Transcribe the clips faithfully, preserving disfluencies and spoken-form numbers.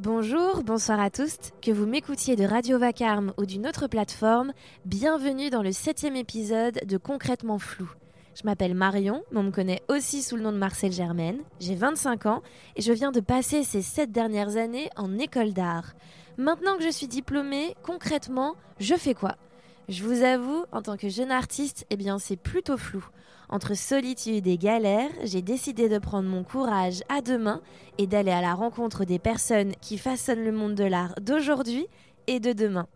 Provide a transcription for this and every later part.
Bonjour, bonsoir à tous, que vous m'écoutiez de Radio Vacarme ou d'une autre plateforme, bienvenue dans le septième épisode de Concrètement Flou. Je m'appelle Marion, mais on me connaît aussi sous le nom de Marcel Germaine, j'ai vingt-cinq ans et je viens de passer ces sept dernières années en école d'art. Maintenant que je suis diplômée, concrètement, je fais quoi ? Je vous avoue, en tant que jeune artiste, eh bien c'est plutôt flou. Entre solitude et galère, j'ai décidé de prendre mon courage à deux mains et d'aller à la rencontre des personnes qui façonnent le monde de l'art d'aujourd'hui et de demain.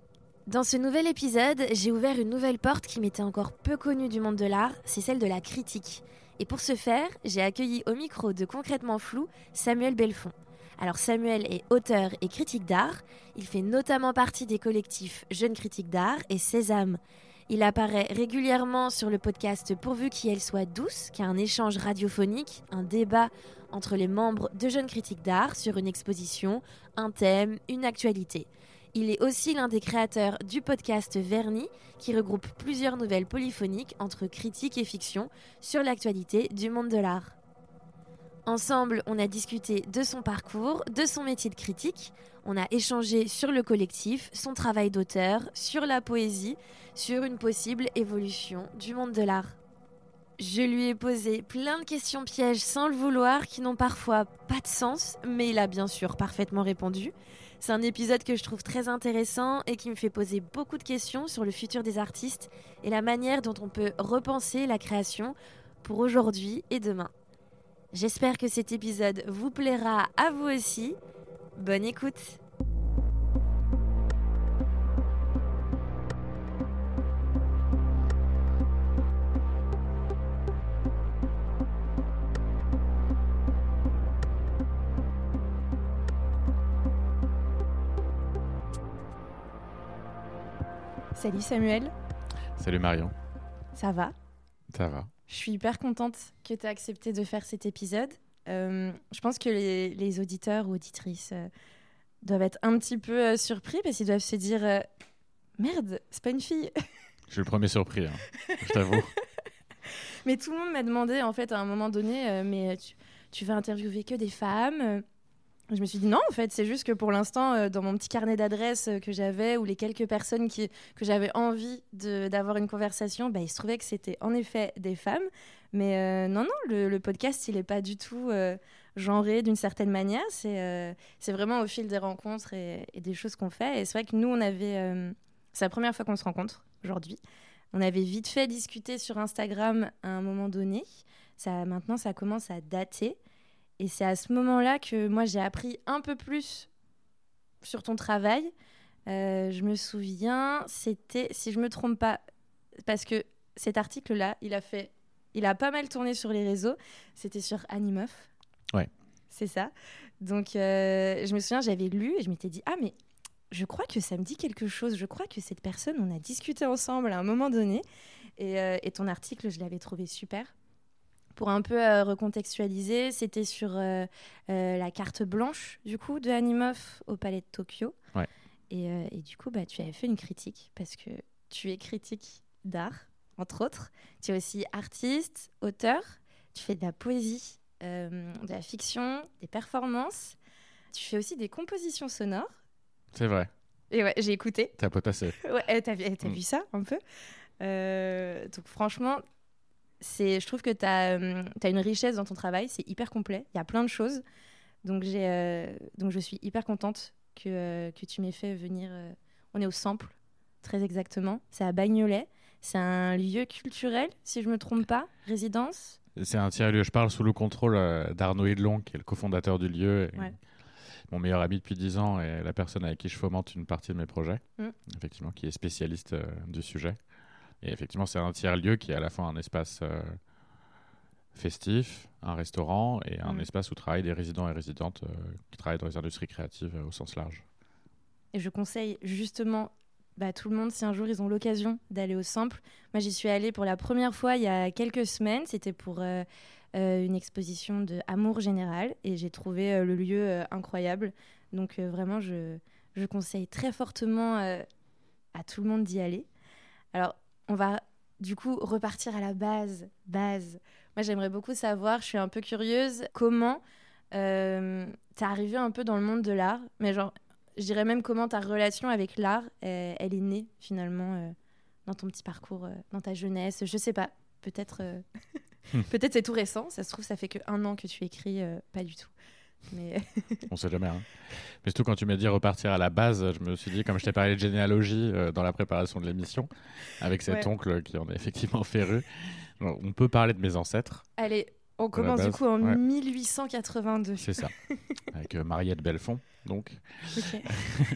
Dans ce nouvel épisode, j'ai ouvert une nouvelle porte qui m'était encore peu connue du monde de l'art, c'est celle de la critique. Et pour ce faire, j'ai accueilli au micro de Concrètement Flou, Samuel Belfond. Alors Samuel est auteur et critique d'art, il fait notamment partie des collectifs Jeunes Critiques d'Art et seize am. Il apparaît régulièrement sur le podcast Pourvu qu'iels soient douxces, qui est un échange radiophonique, un débat entre les membres de Jeunes Critiques d'Art sur une exposition, un thème, une actualité. Il est aussi l'un des créateurs du podcast Verni(e)s, qui regroupe plusieurs nouvelles polyphoniques entre critique et fiction sur l'actualité du monde de l'art. Ensemble, on a discuté de son parcours, de son métier de critique, on a échangé sur le collectif, son travail d'auteur, sur la poésie, sur une possible évolution du monde de l'art. Je lui ai posé plein de questions pièges sans le vouloir, qui n'ont parfois pas de sens, mais il a bien sûr parfaitement répondu. C'est un épisode que je trouve très intéressant et qui me fait poser beaucoup de questions sur le futur des artistes et la manière dont on peut repenser la création pour aujourd'hui et demain. J'espère que cet épisode vous plaira à vous aussi. Bonne écoute! Salut Samuel. Salut Marion. Ça va ? Ça va. Je suis hyper contente que tu aies accepté de faire cet épisode. Euh, je pense que les, les auditeurs ou auditrices euh, doivent être un petit peu euh, surpris parce qu'ils doivent se dire euh, « Merde, c'est pas une fille !» Je suis le premier surpris, hein. Je t'avoue. Mais tout le monde m'a demandé en fait, à un moment donné euh, « Mais tu, tu vas interviewer que des femmes ?» Je me suis dit non, en fait, c'est juste que pour l'instant, euh, dans mon petit carnet d'adresses euh, que j'avais ou les quelques personnes qui, que j'avais envie de, d'avoir une conversation, bah, il se trouvait que c'était en effet des femmes. Mais euh, non, non, le, le podcast, il n'est pas du tout euh, genré d'une certaine manière. C'est, euh, c'est vraiment au fil des rencontres et, et des choses qu'on fait. Et c'est vrai que nous, on avait... Euh, c'est la première fois qu'on se rencontre aujourd'hui. On avait vite fait discuter sur Instagram à un moment donné. Ça, maintenant, ça commence à dater. Et c'est à ce moment-là que moi, j'ai appris un peu plus sur ton travail. Euh, je me souviens, c'était, si je ne me trompe pas, parce que cet article-là, il a, fait, il a pas mal tourné sur les réseaux. C'était sur Animof. Ouais. C'est ça. Donc, euh, je me souviens, j'avais lu et je m'étais dit « Ah, mais je crois que ça me dit quelque chose. Je crois que cette personne, on a discuté ensemble à un moment donné. » Et, euh, et ton article, je l'avais trouvé super. Pour un peu euh, recontextualiser, c'était sur euh, euh, la carte blanche du coup de Animof au Palais de Tokyo. Ouais. Et, euh, et du coup, bah, tu avais fait une critique parce que tu es critique d'art, entre autres. Tu es aussi artiste, auteur. Tu fais de la poésie, euh, de la fiction, des performances. Tu fais aussi des compositions sonores. C'est vrai. Et ouais, j'ai écouté. T'as pas passé. Ouais, t'as, t'as mmh. vu ça un peu. Euh, donc franchement. C'est, je trouve que tu as euh, une richesse dans ton travail, c'est hyper complet, il y a plein de choses. Donc, j'ai, euh, donc je suis hyper contente que, euh, que tu m'aies fait venir. Euh, on est au Sample, très exactement, c'est à Bagnolet, c'est un lieu culturel, si je ne me trompe pas, résidence. C'est un tiers-lieu, je parle sous le contrôle euh, d'Arnaud Hidlon, qui est le cofondateur du lieu, et, ouais. Mon meilleur ami depuis dix ans et la personne avec qui je fomente une partie de mes projets, mmh. effectivement, qui est spécialiste euh, du sujet. Et effectivement, c'est un tiers-lieu qui est à la fois un espace euh, festif, un restaurant et un mmh. espace où travaillent des résidents et résidentes euh, qui travaillent dans les industries créatives euh, au sens large. Et je conseille justement bah, tout le monde, si un jour ils ont l'occasion d'aller au Sample. Moi, j'y suis allée pour la première fois il y a quelques semaines. C'était pour euh, euh, une exposition de Amour Général et j'ai trouvé euh, le lieu euh, incroyable. Donc euh, vraiment, je, je conseille très fortement euh, à tout le monde d'y aller. Alors, on va du coup repartir à la base, base. Moi, j'aimerais beaucoup savoir, je suis un peu curieuse, comment euh, t'es arrivée un peu dans le monde de l'art, mais genre, je dirais même comment ta relation avec l'art, euh, elle est née finalement euh, dans ton petit parcours, euh, dans ta jeunesse, je sais pas, peut-être, euh... peut-être c'est tout récent, ça se trouve ça fait que un an que tu écris, euh, pas du tout. Mais... on sait jamais hein. Mais surtout quand tu m'as dit repartir à la base, je me suis dit, comme je t'ai parlé de généalogie euh, dans la préparation de l'émission avec cet ouais. oncle qui en est effectivement féru, on peut parler de mes ancêtres. Allez, on commence du coup en ouais. mille huit cent quatre-vingt-deux, c'est ça, avec euh, Mariette Belfond donc okay.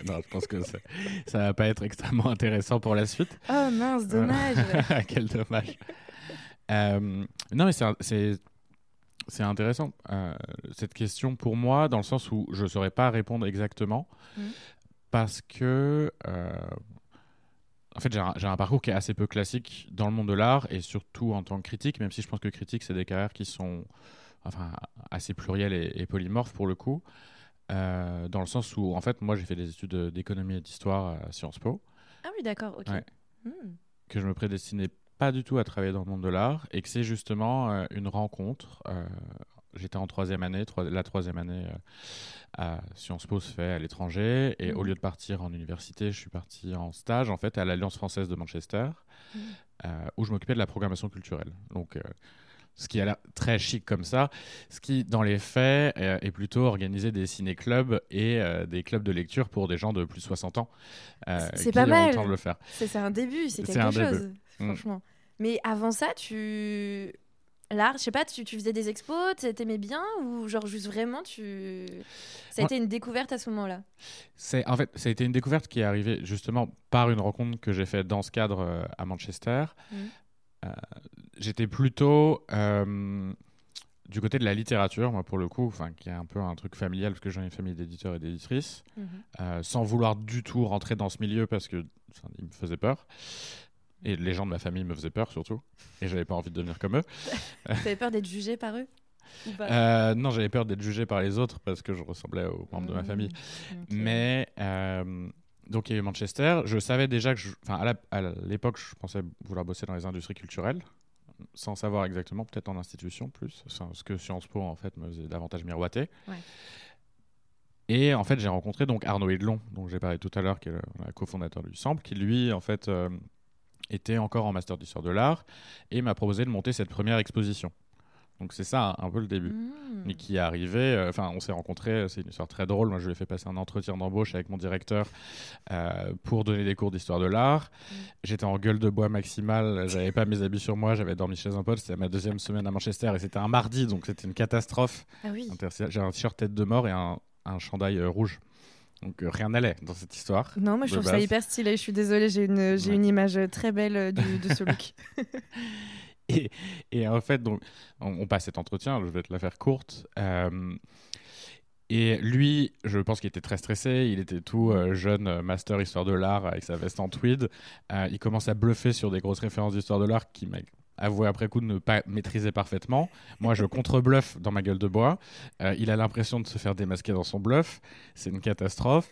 Non, je pense que ça, ça va pas être extrêmement intéressant pour la suite. Oh mince, dommage. Quel dommage. euh, non mais c'est, un, c'est... c'est intéressant, euh, cette question pour moi, dans le sens où je ne saurais pas répondre exactement, mmh. parce que euh, en fait, j'ai un, j'ai un parcours qui est assez peu classique dans le monde de l'art, et surtout en tant que critique, même si je pense que critique, c'est des carrières qui sont enfin, assez plurielles et, et polymorphes pour le coup, euh, dans le sens où, en fait, moi, j'ai fait des études d'économie et d'histoire à Sciences Po. Ah oui, d'accord, ok. Ouais. Mmh. Que je me prédestinais pas du tout à travailler dans le monde de l'art, et que c'est justement euh, une rencontre. Euh, j'étais en troisième année, trois, la troisième année euh, à Sciences Po se fait à l'étranger, et mmh. au lieu de partir en université, je suis parti en stage en fait à l'Alliance française de Manchester, mmh. euh, où je m'occupais de la programmation culturelle. Donc, euh, ce qui a l'air très chic comme ça, ce qui dans les faits euh, est plutôt organiser des ciné-clubs et euh, des clubs de lecture pour des gens de plus de soixante ans. Euh, c'est qui pas mal. Ont le temps de le faire. C'est, c'est un début, c'est quelque c'est un chose. Début. Franchement. Mmh. Mais avant ça, tu... l'art, je sais pas, tu, tu faisais des expos, t'aimais bien ou genre juste vraiment, tu... ça a ouais. été une découverte à ce moment-là. C'est, en fait, ça a été une découverte qui est arrivée justement par une rencontre que j'ai faite dans ce cadre euh, à Manchester. Mmh. Euh, j'étais plutôt euh, du côté de la littérature, moi pour le coup, qui est un peu un truc familial parce que j'ai une famille d'éditeurs et d'éditrices, mmh. euh, sans vouloir du tout rentrer dans ce milieu parce qu'il me faisait peur. Et les gens de ma famille me faisaient peur, surtout. Et j'avais pas envie de devenir comme eux. T'avais peur d'être jugé par eux ou pas ? euh, Non, j'avais peur d'être jugé par les autres parce que je ressemblais aux membres mmh, de ma famille. Okay. Mais, euh, donc, il y a eu Manchester. Je savais déjà que... Je, à, la, à l'époque, je pensais vouloir bosser dans les industries culturelles, sans savoir exactement, peut-être en institution plus. Ce que Sciences Po, en fait, me faisait davantage miroiter. Ouais. Et en fait, j'ai rencontré donc, Arnaud Hidlon, dont j'ai parlé tout à l'heure, qui est le, le cofondateur du Sample, qui, lui, en fait... Euh, était encore en master d'histoire de l'art et m'a proposé de monter cette première exposition. Donc c'est ça un peu le début. Mmh. Et qui est arrivé, enfin euh, on s'est rencontrés, c'est une histoire très drôle, moi je lui ai fait passer un entretien d'embauche avec mon directeur euh, pour donner des cours d'histoire de l'art. Mmh. J'étais en gueule de bois maximale, j'avais pas mes habits sur moi, j'avais dormi chez un pote, c'était ma deuxième semaine à Manchester et c'était un mardi, donc c'était une catastrophe. Ah oui. J'avais un t-shirt tête de mort et un, un chandail euh, rouge. Donc euh, rien n'allait dans cette histoire. Non, moi je trouve base. ça hyper stylé, je suis désolée, j'ai une, j'ai ouais. une image très belle euh, du, de ce look. et, et en fait, donc, on, on passe cet entretien, je vais te la faire courte. Euh, et lui, je pense qu'il était très stressé, il était tout euh, jeune master histoire de l'art avec sa veste en tweed. Euh, il commence à bluffer sur des grosses références d'histoire de l'art qui m'a... avoué après coup de ne pas maîtriser parfaitement. Moi, je contre-bluffe dans ma gueule de bois. Euh, il a l'impression de se faire démasquer dans son bluff. C'est une catastrophe.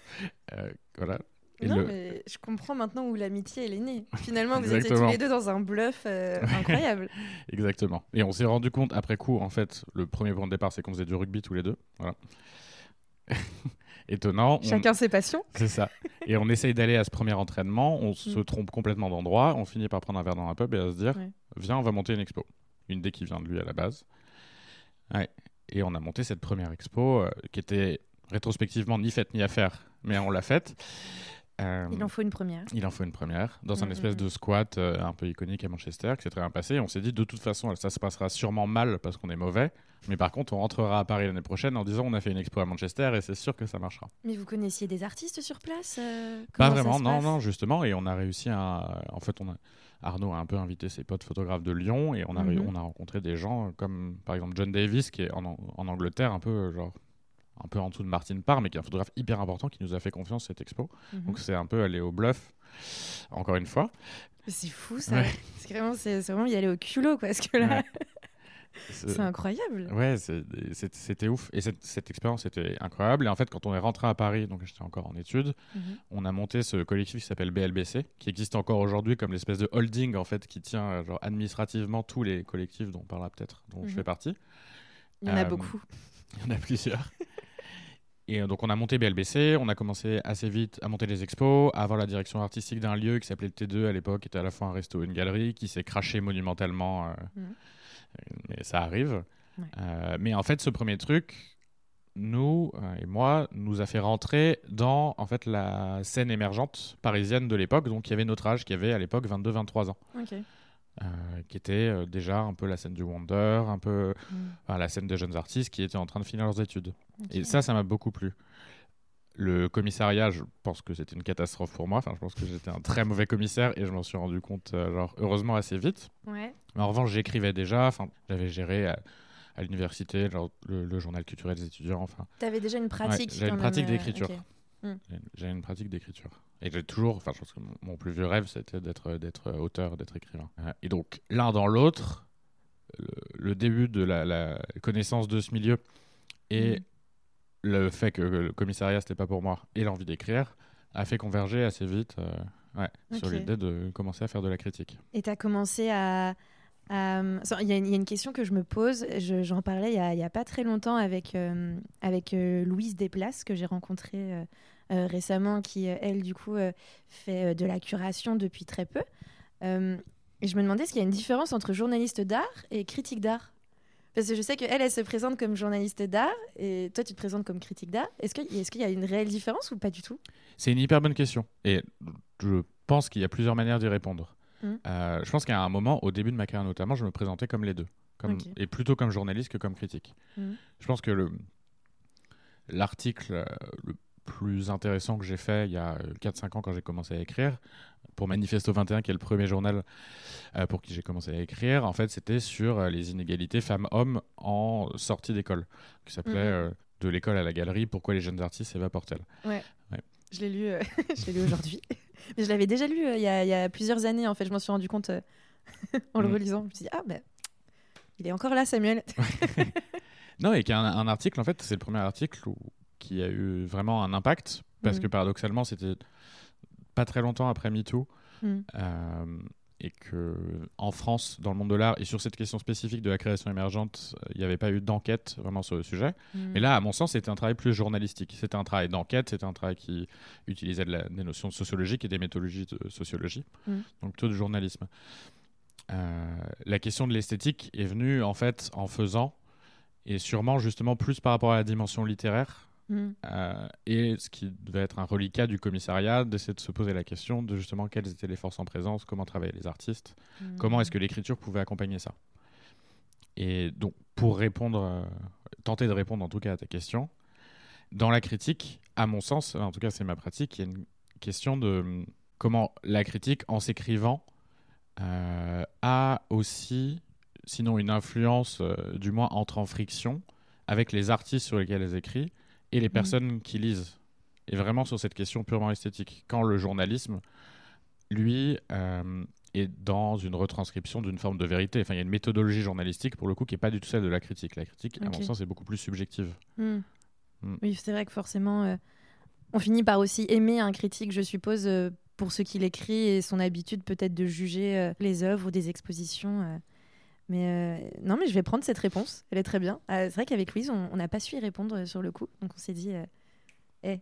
Euh, voilà. Et non, le... mais je comprends maintenant où l'amitié, elle est née. Finalement, vous étiez tous les deux dans un bluff euh, incroyable. Exactement. Et on s'est rendu compte, après coup, en fait, le premier point de départ, c'est qu'on faisait du rugby tous les deux. Voilà. Étonnant. Chacun on... ses passions. C'est ça. Et on essaye d'aller à ce premier entraînement, on mmh. se trompe complètement d'endroit, on finit par prendre un verre dans un pub et à se dire ouais. viens, on va monter une expo. Une idée qui vient de lui à la base. Ouais. Et on a monté cette première expo euh, qui était rétrospectivement ni faite ni à faire, mais on l'a faite. Euh, il en faut une première. Il en faut une première. Dans mmh. un espèce de squat euh, un peu iconique à Manchester, qui s'est très bien passé. On s'est dit, de toute façon, ça se passera sûrement mal parce qu'on est mauvais. Mais par contre, on rentrera à Paris l'année prochaine en disant, on a fait une expo à Manchester et c'est sûr que ça marchera. Mais vous connaissiez des artistes sur place euh, Pas vraiment, non, non, justement. Et on a réussi à... En fait, on a... Arnaud a un peu invité ses potes photographes de Lyon et on a, mmh. on a rencontré des gens comme, par exemple, John Davis, qui est en, en Angleterre, un peu genre... un peu en dessous de Martine Parme, mais qui est un photographe hyper important qui nous a fait confiance cette expo. Mmh. Donc c'est un peu aller au bluff, encore une fois. C'est fou ça. Ouais. C'est vraiment, c'est, c'est vraiment y aller au culot, quoi, parce que là, ouais. c'est... c'est incroyable. Ouais, c'est, c'est, c'était ouf. Et cette, cette expérience était incroyable. Et en fait, quand on est rentré à Paris, donc j'étais encore en études, mmh. on a monté ce collectif qui s'appelle B L B C, qui existe encore aujourd'hui comme l'espèce de holding en fait qui tient genre administrativement tous les collectifs dont on parlera peut-être, dont mmh. je fais partie. Il y en a euh, beaucoup. Il y en a plusieurs. Et donc, on a monté B L B C, on a commencé assez vite à monter les expos, à avoir la direction artistique d'un lieu qui s'appelait le T deux à l'époque, qui était à la fois un resto et une galerie, qui s'est crashé monumentalement. Euh, mmh. Mais ça arrive. Ouais. Euh, mais en fait, ce premier truc, nous euh, et moi, nous a fait rentrer dans en fait, la scène émergente parisienne de l'époque, donc il y avait notre âge, qui avait à l'époque vingt-deux vingt-trois ans. Ok. Euh, qui était euh, déjà un peu la scène du Wonder, un peu mmh. enfin, la scène des jeunes artistes qui étaient en train de finir leurs études. Okay. Et ça, ça m'a beaucoup plu. Le commissariat, je pense que c'était une catastrophe pour moi. Enfin, je pense que j'étais un très mauvais commissaire et je m'en suis rendu compte, euh, genre, heureusement, assez vite. Ouais. Mais en revanche, j'écrivais déjà. Enfin, j'avais géré à, à l'université genre, le, le journal culturel des étudiants. Enfin, t'avais déjà une pratique. Ouais, j'avais une pratique même, d'écriture. Okay. Mmh. J'avais une pratique d'écriture. Et j'ai toujours, enfin, je pense que mon plus vieux rêve, c'était d'être, d'être auteur, d'être écrivain. Et donc, l'un dans l'autre, le, le début de la, la connaissance de ce milieu et mmh. le fait que le commissariat, c'était pas pour moi, et l'envie d'écrire, a fait converger assez vite euh, ouais, okay. sur l'idée de commencer à faire de la critique. Et t'as commencé à... Euh, il y, y a une question que je me pose, je, j'en parlais il n'y a, a pas très longtemps avec, euh, avec euh, Louise Desplaces que j'ai rencontrée euh, euh, récemment, qui elle du coup euh, fait euh, de la curation depuis très peu, euh, et je me demandais s'il y a une différence entre journaliste d'art et critique d'art, parce que je sais qu'elle elle se présente comme journaliste d'art et toi tu te présentes comme critique d'art. Est-ce que, est-ce qu'il y a une réelle différence ou pas du tout? C'est une hyper bonne question et je pense qu'il y a plusieurs manières d'y répondre. Euh, je pense qu'à un moment, au début de ma carrière notamment, je me présentais comme les deux, comme, okay. et plutôt comme journaliste que comme critique. Mmh. Je pense que le, l'article le plus intéressant que j'ai fait il y a quatre cinq ans quand j'ai commencé à écrire, pour Manifesto vingt et un, qui est le premier journal euh, pour qui j'ai commencé à écrire, en fait, c'était sur euh, les inégalités femmes-hommes en sortie d'école, qui s'appelait mmh. euh, « De l'école à la galerie, pourquoi les jeunes artistes évaporent-elles ?» Ouais. Ouais. Je l'ai lu, euh, je l'ai lu aujourd'hui. Mais je l'avais déjà lu euh, il, y a, il y a plusieurs années, en fait. Je m'en suis rendu compte euh, en le mmh. relisant. Je me suis dit, ah ben, bah, il est encore là, Samuel. Non, et qu'il y a un, un article, en fait, c'est le premier article où, qui a eu vraiment un impact, parce mmh. que paradoxalement, c'était pas très longtemps après MeToo, mmh. euh, et qu'en France, dans le monde de l'art, et sur cette question spécifique de la création émergente, il n'y avait pas eu d'enquête vraiment sur le sujet. Mmh. Mais là, à mon sens, c'était un travail plus journalistique. C'était un travail d'enquête, c'était un travail qui utilisait de la, des notions sociologiques et des méthodologies de sociologie, mmh. donc plutôt de journalisme. Euh, la question de l'esthétique est venue en fait en faisant, et sûrement justement plus par rapport à la dimension littéraire, Mmh. Euh, et ce qui devait être un reliquat du commissariat, d'essayer de se poser la question de justement quelles étaient les forces en présence, comment travaillaient les artistes, mmh. comment est-ce que l'écriture pouvait accompagner ça. Et donc pour répondre, euh, tenter de répondre en tout cas à ta question, dans la critique, à mon sens, en tout cas c'est ma pratique, il y a une question de comment la critique en s'écrivant euh, a aussi, sinon une influence, euh, du moins entre en friction avec les artistes sur lesquels elle écrit et les personnes mmh. qui lisent. Et vraiment sur cette question purement esthétique. Quand le journalisme, lui, euh, est dans une retranscription d'une forme de vérité. Enfin, il y a une méthodologie journalistique, pour le coup, qui n'est pas du tout celle de la critique. La critique, okay. à mon sens, est beaucoup plus subjective. Mmh. Mmh. Oui, c'est vrai que forcément, euh, on finit par aussi aimer un critique, je suppose, euh, pour ce qu'il écrit et son habitude peut-être de juger euh, les œuvres ou des expositions. Euh. Mais euh, non, mais je vais prendre cette réponse. Elle est très bien. Euh, c'est vrai qu'avec Louise, on n'a pas su y répondre sur le coup. Donc on s'est dit, hé, euh, hey,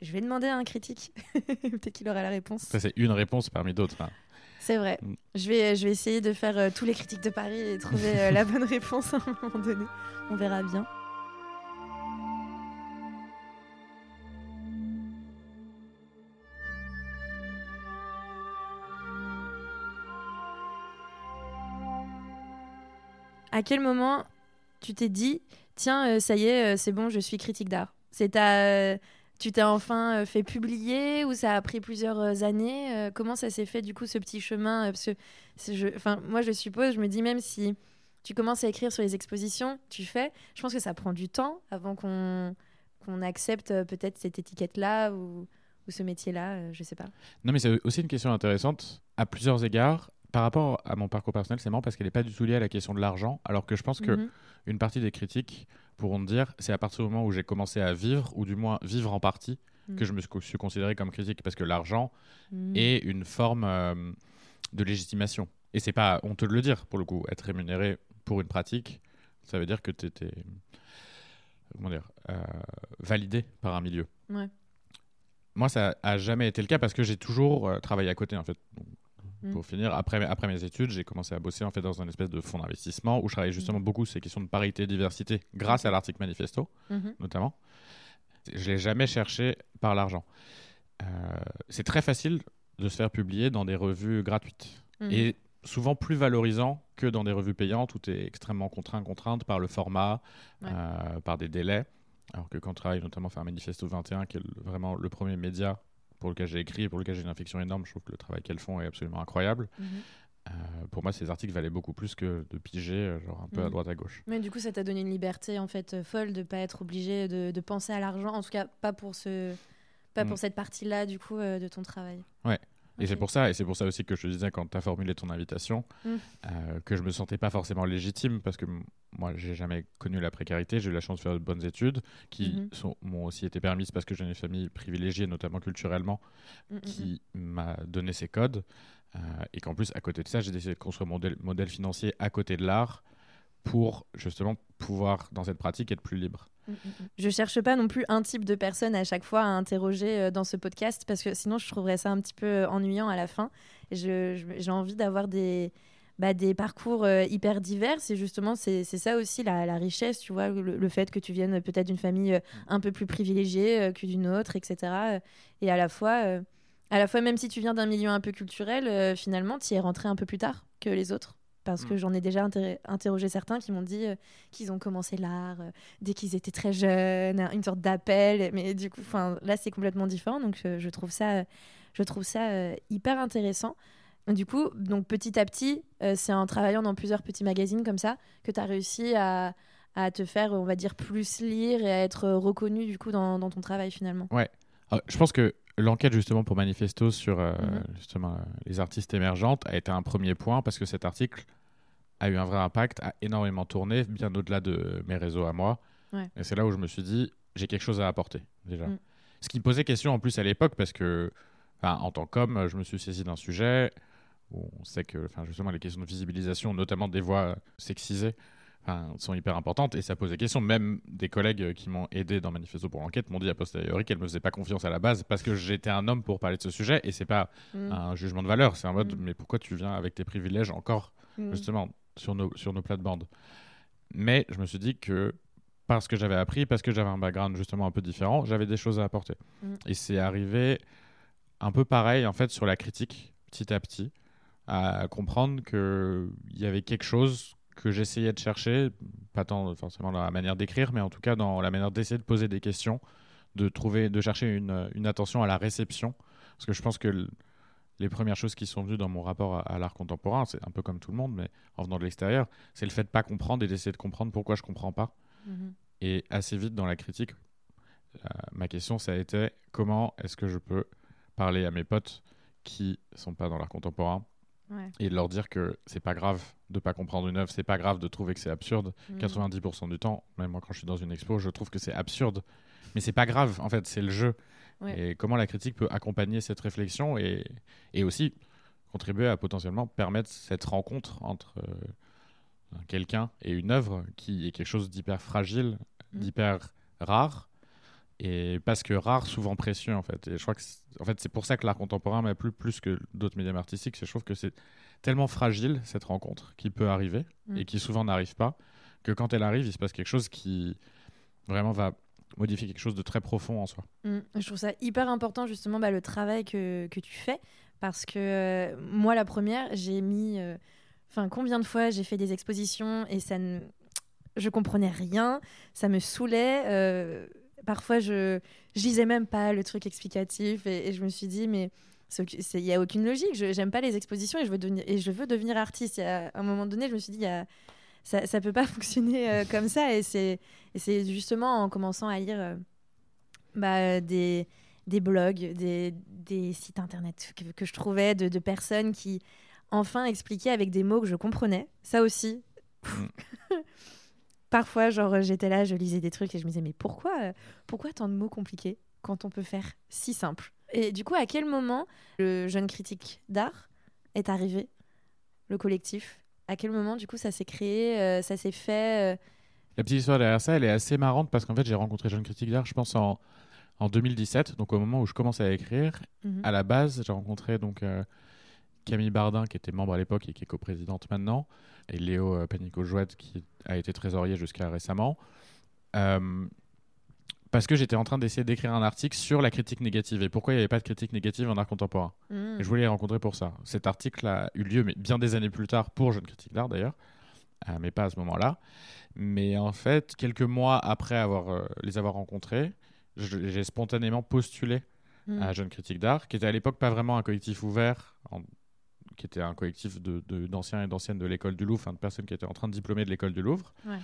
je vais demander à un critique. Peut-être qu'il aura la réponse. Ça, c'est une réponse parmi d'autres. Hein. C'est vrai. Mm. Je vais, je vais essayer de faire euh, tous les critiques de Paris et trouver euh, la bonne réponse à un moment donné. On verra bien. À quel moment tu t'es dit « Tiens, euh, ça y est, euh, c'est bon, je suis critique d'art ». C'est ta, euh, tu t'es enfin euh, fait publier ou ça a pris plusieurs euh, années euh, Comment ça s'est fait, du coup, ce petit chemin euh, parce que je, moi, je suppose, je me dis même si tu commences à écrire sur les expositions, tu fais, je pense que ça prend du temps avant qu'on, qu'on accepte euh, peut-être cette étiquette-là ou, ou ce métier-là, euh, je sais pas. Non, mais c'est aussi une question intéressante à plusieurs égards. Par rapport à mon parcours personnel, c'est marrant parce qu'elle n'est pas du tout liée à la question de l'argent, alors que je pense mmh. qu'une partie des critiques pourront dire c'est à partir du moment où j'ai commencé à vivre, ou du moins vivre en partie, mmh. que je me suis considéré comme critique, parce que l'argent mmh. est une forme euh, de légitimation. Et c'est pas honteux de le dire, pour le coup, être rémunéré pour une pratique, ça veut dire que tu étais comment dire, euh, validé par un milieu. Ouais. Moi, ça a jamais été le cas parce que j'ai toujours euh, travaillé à côté, en fait. Donc, mmh. Pour finir, après, après mes études, j'ai commencé à bosser en fait dans un espèce de fonds d'investissement où je travaillais justement mmh. beaucoup sur ces questions de parité, diversité, grâce à l'article Manifesto, mmh. notamment. Je l'ai jamais cherché par l'argent. Euh, c'est très facile de se faire publier dans des revues gratuites mmh. et souvent plus valorisant que dans des revues payantes où tu es extrêmement contraint, contrainte par le format, ouais. euh, par des délais. Alors que quand on travaille notamment sur Manifesto vingt et un, qui est le, vraiment le premier média pour lequel j'ai écrit et pour lequel j'ai une affection énorme, je trouve que le travail qu'elles font est absolument incroyable. Mmh. Euh, pour moi, ces articles valaient beaucoup plus que de piger genre un peu mmh. à droite à gauche. Mais du coup, ça t'a donné une liberté en fait folle de ne pas être obligé de, de penser à l'argent, en tout cas pas pour, ce, pas mmh. pour cette partie-là du coup, euh, de ton travail. Ouais. Et, okay. c'est pour ça, et c'est pour ça aussi que je te disais quand tu as formulé ton invitation mmh. euh, que je ne me sentais pas forcément légitime parce que m- moi, je n'ai jamais connu la précarité. J'ai eu la chance de faire de bonnes études qui mmh. sont, m'ont aussi été permises parce que j'ai une famille privilégiée, notamment culturellement, mmh. qui m'a donné ces codes. Euh, et qu'en plus, à côté de ça, j'ai décidé de construire mon modèle, modèle financier à côté de l'art pour justement pouvoir, dans cette pratique, être plus libre. Je cherche pas non plus un type de personne à chaque fois à interroger dans ce podcast parce que sinon je trouverais ça un petit peu ennuyant à la fin. Je, je, j'ai envie d'avoir des, bah, des parcours hyper divers et justement c'est, c'est ça aussi la, la richesse, tu vois, le, le fait que tu viennes peut-être d'une famille un peu plus privilégiée que d'une autre, et cetera. Et à la fois, à la fois même si tu viens d'un milieu un peu culturel, finalement tu y es rentré un peu plus tard que les autres. Parce que mmh. j'en ai déjà inter- interrogé certains qui m'ont dit euh, qu'ils ont commencé l'art euh, dès qu'ils étaient très jeunes, une sorte d'appel. Mais du coup, là, c'est complètement différent. Donc, euh, je trouve ça, je trouve ça euh, hyper intéressant. Du coup, donc, petit à petit, euh, c'est en travaillant dans plusieurs petits magazines comme ça que tu as réussi à, à te faire, on va dire, plus lire et à être reconnu du coup, dans, dans ton travail finalement. Ouais. Alors, je pense que l'enquête justement pour Manifesto sur euh, mmh. justement, euh, les artistes émergentes a été un premier point parce que cet article a eu un vrai impact, a énormément tourné, bien au-delà de mes réseaux à moi. Ouais. Et c'est là où je me suis dit, j'ai quelque chose à apporter déjà. Mmh. Ce qui me posait question en plus à l'époque parce que, en tant qu'homme, je me suis saisi d'un sujet où on sait que justement les questions de visibilisation, notamment des voix sexisées, Enfin, sont hyper importantes et ça pose des questions. Même des collègues qui m'ont aidé dans Manifesto pour l'enquête m'ont dit a posteriori qu'elles ne me faisaient pas confiance à la base parce que j'étais un homme pour parler de ce sujet et c'est pas mmh. un jugement de valeur, c'est en mode mmh. mais pourquoi tu viens avec tes privilèges encore mmh. justement sur nos, sur nos plates-bandes. Mais je me suis dit que parce que j'avais appris, parce que j'avais un background justement un peu différent, j'avais des choses à apporter mmh. et c'est arrivé un peu pareil en fait sur la critique petit à petit à comprendre qu'il y avait quelque chose que j'essayais de chercher, pas tant forcément dans la manière d'écrire, mais en tout cas dans la manière d'essayer de poser des questions, de, trouver, de chercher une, une attention à la réception. Parce que je pense que l- les premières choses qui sont venues dans mon rapport à, à l'art contemporain, c'est un peu comme tout le monde, mais en venant de l'extérieur, c'est le fait de ne pas comprendre et d'essayer de comprendre pourquoi je ne comprends pas. Mmh. Et assez vite dans la critique, euh, ma question, ça a été comment est-ce que je peux parler à mes potes qui ne sont pas dans l'art contemporain ouais. et de leur dire que c'est pas grave de pas comprendre une œuvre, c'est pas grave de trouver que c'est absurde. Mmh. quatre-vingt-dix pour cent du temps, même moi quand je suis dans une expo, je trouve que c'est absurde. Mais c'est pas grave, en fait, c'est le jeu. Ouais. Et comment la critique peut accompagner cette réflexion et, et aussi contribuer à potentiellement permettre cette rencontre entre euh, quelqu'un et une œuvre qui est quelque chose d'hyper fragile, mmh. d'hyper rare. Et parce que rare, souvent précieux, en fait. Et je crois que c'est, en fait, c'est pour ça que l'art contemporain m'a plu plus que d'autres médiums artistiques. Je trouve que c'est tellement fragile, cette rencontre, qui peut arriver mmh. et qui souvent n'arrive pas, que quand elle arrive, il se passe quelque chose qui vraiment va modifier quelque chose de très profond en soi. Mmh. Je trouve ça hyper important, justement, bah, le travail que, que tu fais. Parce que euh, moi, la première, j'ai mis... Enfin, euh, combien de fois j'ai fait des expositions et ça ne... Je comprenais rien, ça me saoulait... Euh... Parfois, je je lisais même pas le truc explicatif et, et je me suis dit, mais il n'y a aucune logique. Je n'aime pas les expositions et je veux devenir, et je veux devenir artiste. Et à un moment donné, je me suis dit, y a, ça ne peut pas fonctionner euh, comme ça. Et c'est, et c'est justement en commençant à lire euh, bah, des, des blogs, des, des sites internet que, que je trouvais de, de personnes qui, enfin, expliquaient avec des mots que je comprenais. Ça aussi. Parfois, genre, j'étais là, je lisais des trucs et je me disais, mais pourquoi, euh, pourquoi tant de mots compliqués quand on peut faire si simple ? Et du coup, à quel moment le jeune critique d'art est arrivé, le collectif ? À quel moment, du coup, ça s'est créé, euh, ça s'est fait euh, La petite histoire derrière ça, elle est assez marrante parce qu'en fait, j'ai rencontré Jeunes Critiques d'Art, je pense, en, en deux mille dix-sept, donc au moment où je commençais à écrire. Mm-hmm. À la base, j'ai rencontré donc, euh, Camille Bardin, qui était membre à l'époque et qui est coprésidente maintenant, et Léo euh, Panico-Jouette, qui a été trésorier jusqu'à récemment, euh, parce que j'étais en train d'essayer d'écrire un article sur la critique négative et pourquoi il n'y avait pas de critique négative en art contemporain. Mm. Et je voulais les rencontrer pour ça. Cet article a eu lieu mais bien des années plus tard pour Jeunes Critiques d'Art, d'ailleurs. Euh, mais pas à ce moment-là. Mais en fait, quelques mois après avoir, euh, les avoir rencontrés, je, j'ai spontanément postulé mmh. à Jeunes Critiques d'Art, qui était à l'époque pas vraiment un collectif ouvert, en, qui était un collectif de, de, d'anciens et d'anciennes de l'école du Louvre, enfin de personnes qui étaient en train de diplômer de l'école du Louvre. Ouais.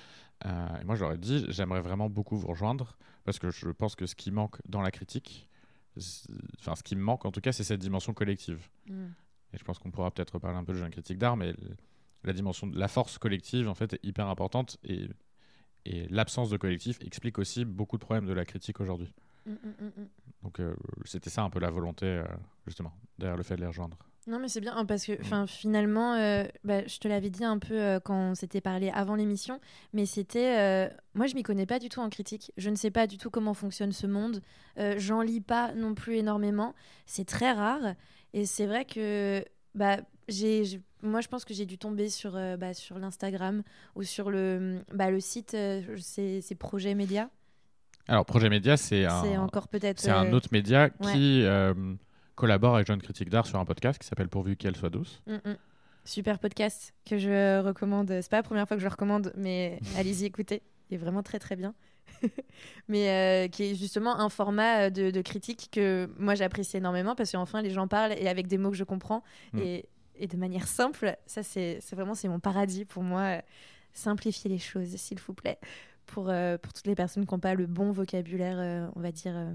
Euh, et moi, je leur ai dit, j'aimerais vraiment beaucoup vous rejoindre, parce que je pense que ce qui manque dans la critique, enfin ce qui me manque en tout cas, c'est cette dimension collective. Mmh. Et je pense qu'on pourra peut-être parler un peu de Jeunes Critiques d'Art, mais... La dimension de la force collective, en fait, est hyper importante et, et l'absence de collectif explique aussi beaucoup de problèmes de la critique aujourd'hui. Mmh, mmh, mmh. Donc, euh, c'était ça un peu la volonté, euh, justement, derrière le fait de les rejoindre. Non, mais c'est bien, hein, parce que mmh. finalement, euh, bah, je te l'avais dit un peu euh, quand on s'était parlé avant l'émission, mais c'était... Euh, moi, je m'y connais pas du tout en critique. Je ne sais pas du tout comment fonctionne ce monde. Euh, j'en lis pas non plus énormément. C'est très rare. Et c'est vrai que... Bah, j'ai, j'ai, moi, je pense que j'ai dû tomber sur, euh, bah, sur l'Instagram ou sur le, bah, le site, euh, c'est, c'est Projet Média. Alors, Projet Média, c'est un, c'est encore peut-être, c'est euh... un autre média ouais. qui euh, collabore avec Jeunes Critiques d'Art sur un podcast qui s'appelle Pourvu qu'iels soient douxces. Mm-mm. Super podcast que je recommande. C'est pas la première fois que je le recommande, mais allez-y, écoutez. Il est vraiment très, très bien. mais euh, qui est justement un format de, de critique que moi j'apprécie énormément parce qu'enfin les gens parlent et avec des mots que je comprends mmh. et, et de manière simple. Ça c'est, c'est vraiment c'est mon paradis pour moi, simplifier les choses s'il vous plaît pour, euh, pour toutes les personnes qui n'ont pas le bon vocabulaire euh, on va dire euh,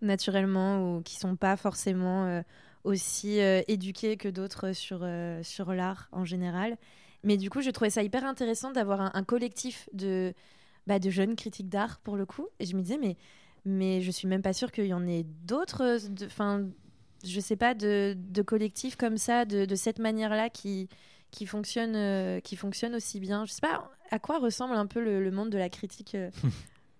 naturellement ou qui ne sont pas forcément euh, aussi euh, éduquées que d'autres sur, euh, sur l'art en général. Mais du coup je trouvais ça hyper intéressant d'avoir un, un collectif de Bah, de jeunes critiques d'art pour le coup et je me disais mais, mais je suis même pas sûre qu'il y en ait d'autres enfin je sais pas de, de collectifs comme ça de, de cette manière là qui, qui, fonctionne, euh, qui fonctionne aussi bien. Je sais pas à quoi ressemble un peu le, le monde de la critique euh,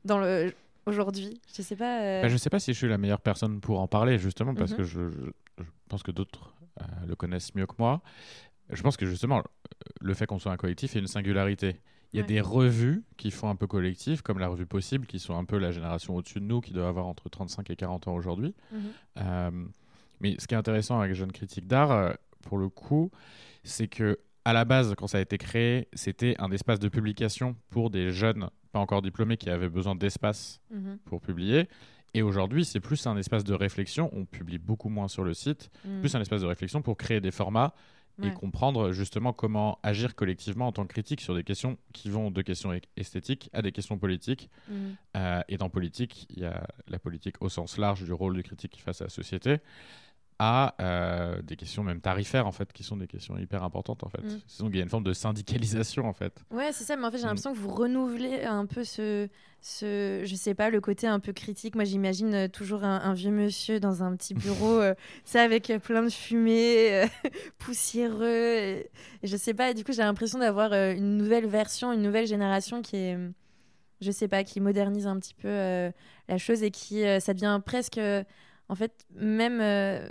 dans le, aujourd'hui je sais pas euh... bah, je sais pas si je suis la meilleure personne pour en parler justement parce mm-hmm. que je, je, je pense que d'autres euh, le connaissent mieux que moi. Je pense que justement le fait qu'on soit un collectif est une singularité. Il y a ouais. des revues qui font un peu collectif, comme la revue Possible, qui sont un peu la génération au-dessus de nous, qui doit avoir entre trente-cinq et quarante ans aujourd'hui. Mmh. Euh, mais ce qui est intéressant avec Jeunes Critiques d'Art, pour le coup, c'est qu'à la base, quand ça a été créé, c'était un espace de publication pour des jeunes pas encore diplômés qui avaient besoin d'espace mmh. pour publier. Et aujourd'hui, c'est plus un espace de réflexion. On publie beaucoup moins sur le site. Mmh. Plus un espace de réflexion pour créer des formats et ouais. comprendre justement comment agir collectivement en tant que critique sur des questions qui vont de questions esthétiques à des questions politiques. Mmh. Euh, et dans politique, il y a la politique au sens large du rôle du critique face à la société, à euh, des questions même tarifaires, en fait, qui sont des questions hyper importantes, en fait. Mmh. Donc, il y a une forme de syndicalisation, en fait. Ouais, c'est ça, mais en fait, j'ai l'impression mmh. que vous renouvelez un peu ce, ce, je sais pas, le côté un peu critique. Moi, j'imagine euh, toujours un, un vieux monsieur dans un petit bureau, euh, ça, avec euh, plein de fumée, euh, poussiéreux, et, et je sais pas, et du coup, j'ai l'impression d'avoir euh, une nouvelle version, une nouvelle génération qui est, euh, je sais pas, qui modernise un petit peu euh, la chose et qui, euh, ça devient presque... Euh, En fait, même,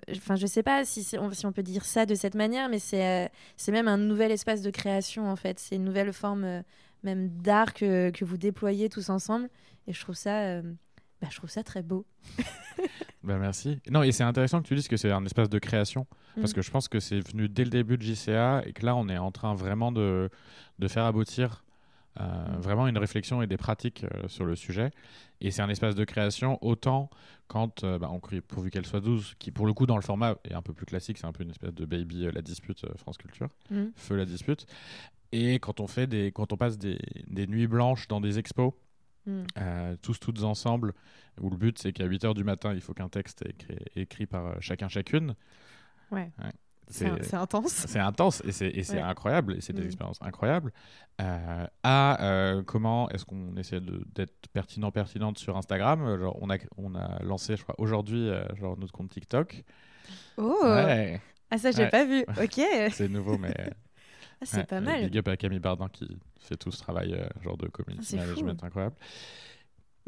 enfin, euh, je sais pas si, on, si on peut dire ça de cette manière, mais c'est, euh, c'est même un nouvel espace de création, en fait. C'est une nouvelle forme euh, même d'art que, que vous déployez tous ensemble. Et je trouve ça, euh, bah, je trouve ça très beau. bah, merci. Non, et c'est intéressant que tu dises que c'est un espace de création, mmh. parce que je pense que c'est venu dès le début de J C A et que là, on est en train vraiment de, de faire aboutir euh, mmh. vraiment une réflexion et des pratiques euh, sur le sujet. Et c'est un espace de création autant quand euh, bah, on crie Pourvu qu'elle soit douce, qui pour le coup dans le format est un peu plus classique, c'est un peu une espèce de baby euh, la dispute euh, France Culture, mmh. feu la dispute. Et quand on fait des, quand on passe des, des nuits blanches dans des expos, mmh. euh, tous toutes ensemble, où le but c'est qu'à huit heures du matin il faut qu'un texte écrit, écrit par euh, chacun chacune. Ouais. ouais. C'est, c'est intense. C'est intense et c'est, et c'est ouais. incroyable. Et c'est des mmh. expériences incroyables. Euh, à euh, comment est-ce qu'on essaie de, d'être pertinent, pertinente sur Instagram. Genre on, a, on a lancé, je crois, aujourd'hui euh, genre notre compte TikTok. Oh ouais. Ah, ça, j'ai ouais. pas vu. Ok. C'est nouveau, mais. Ah, c'est ouais, pas mal. Big up à Camille Bardin qui fait tout ce travail euh, genre de community ah, management fou. Incroyable. Mais,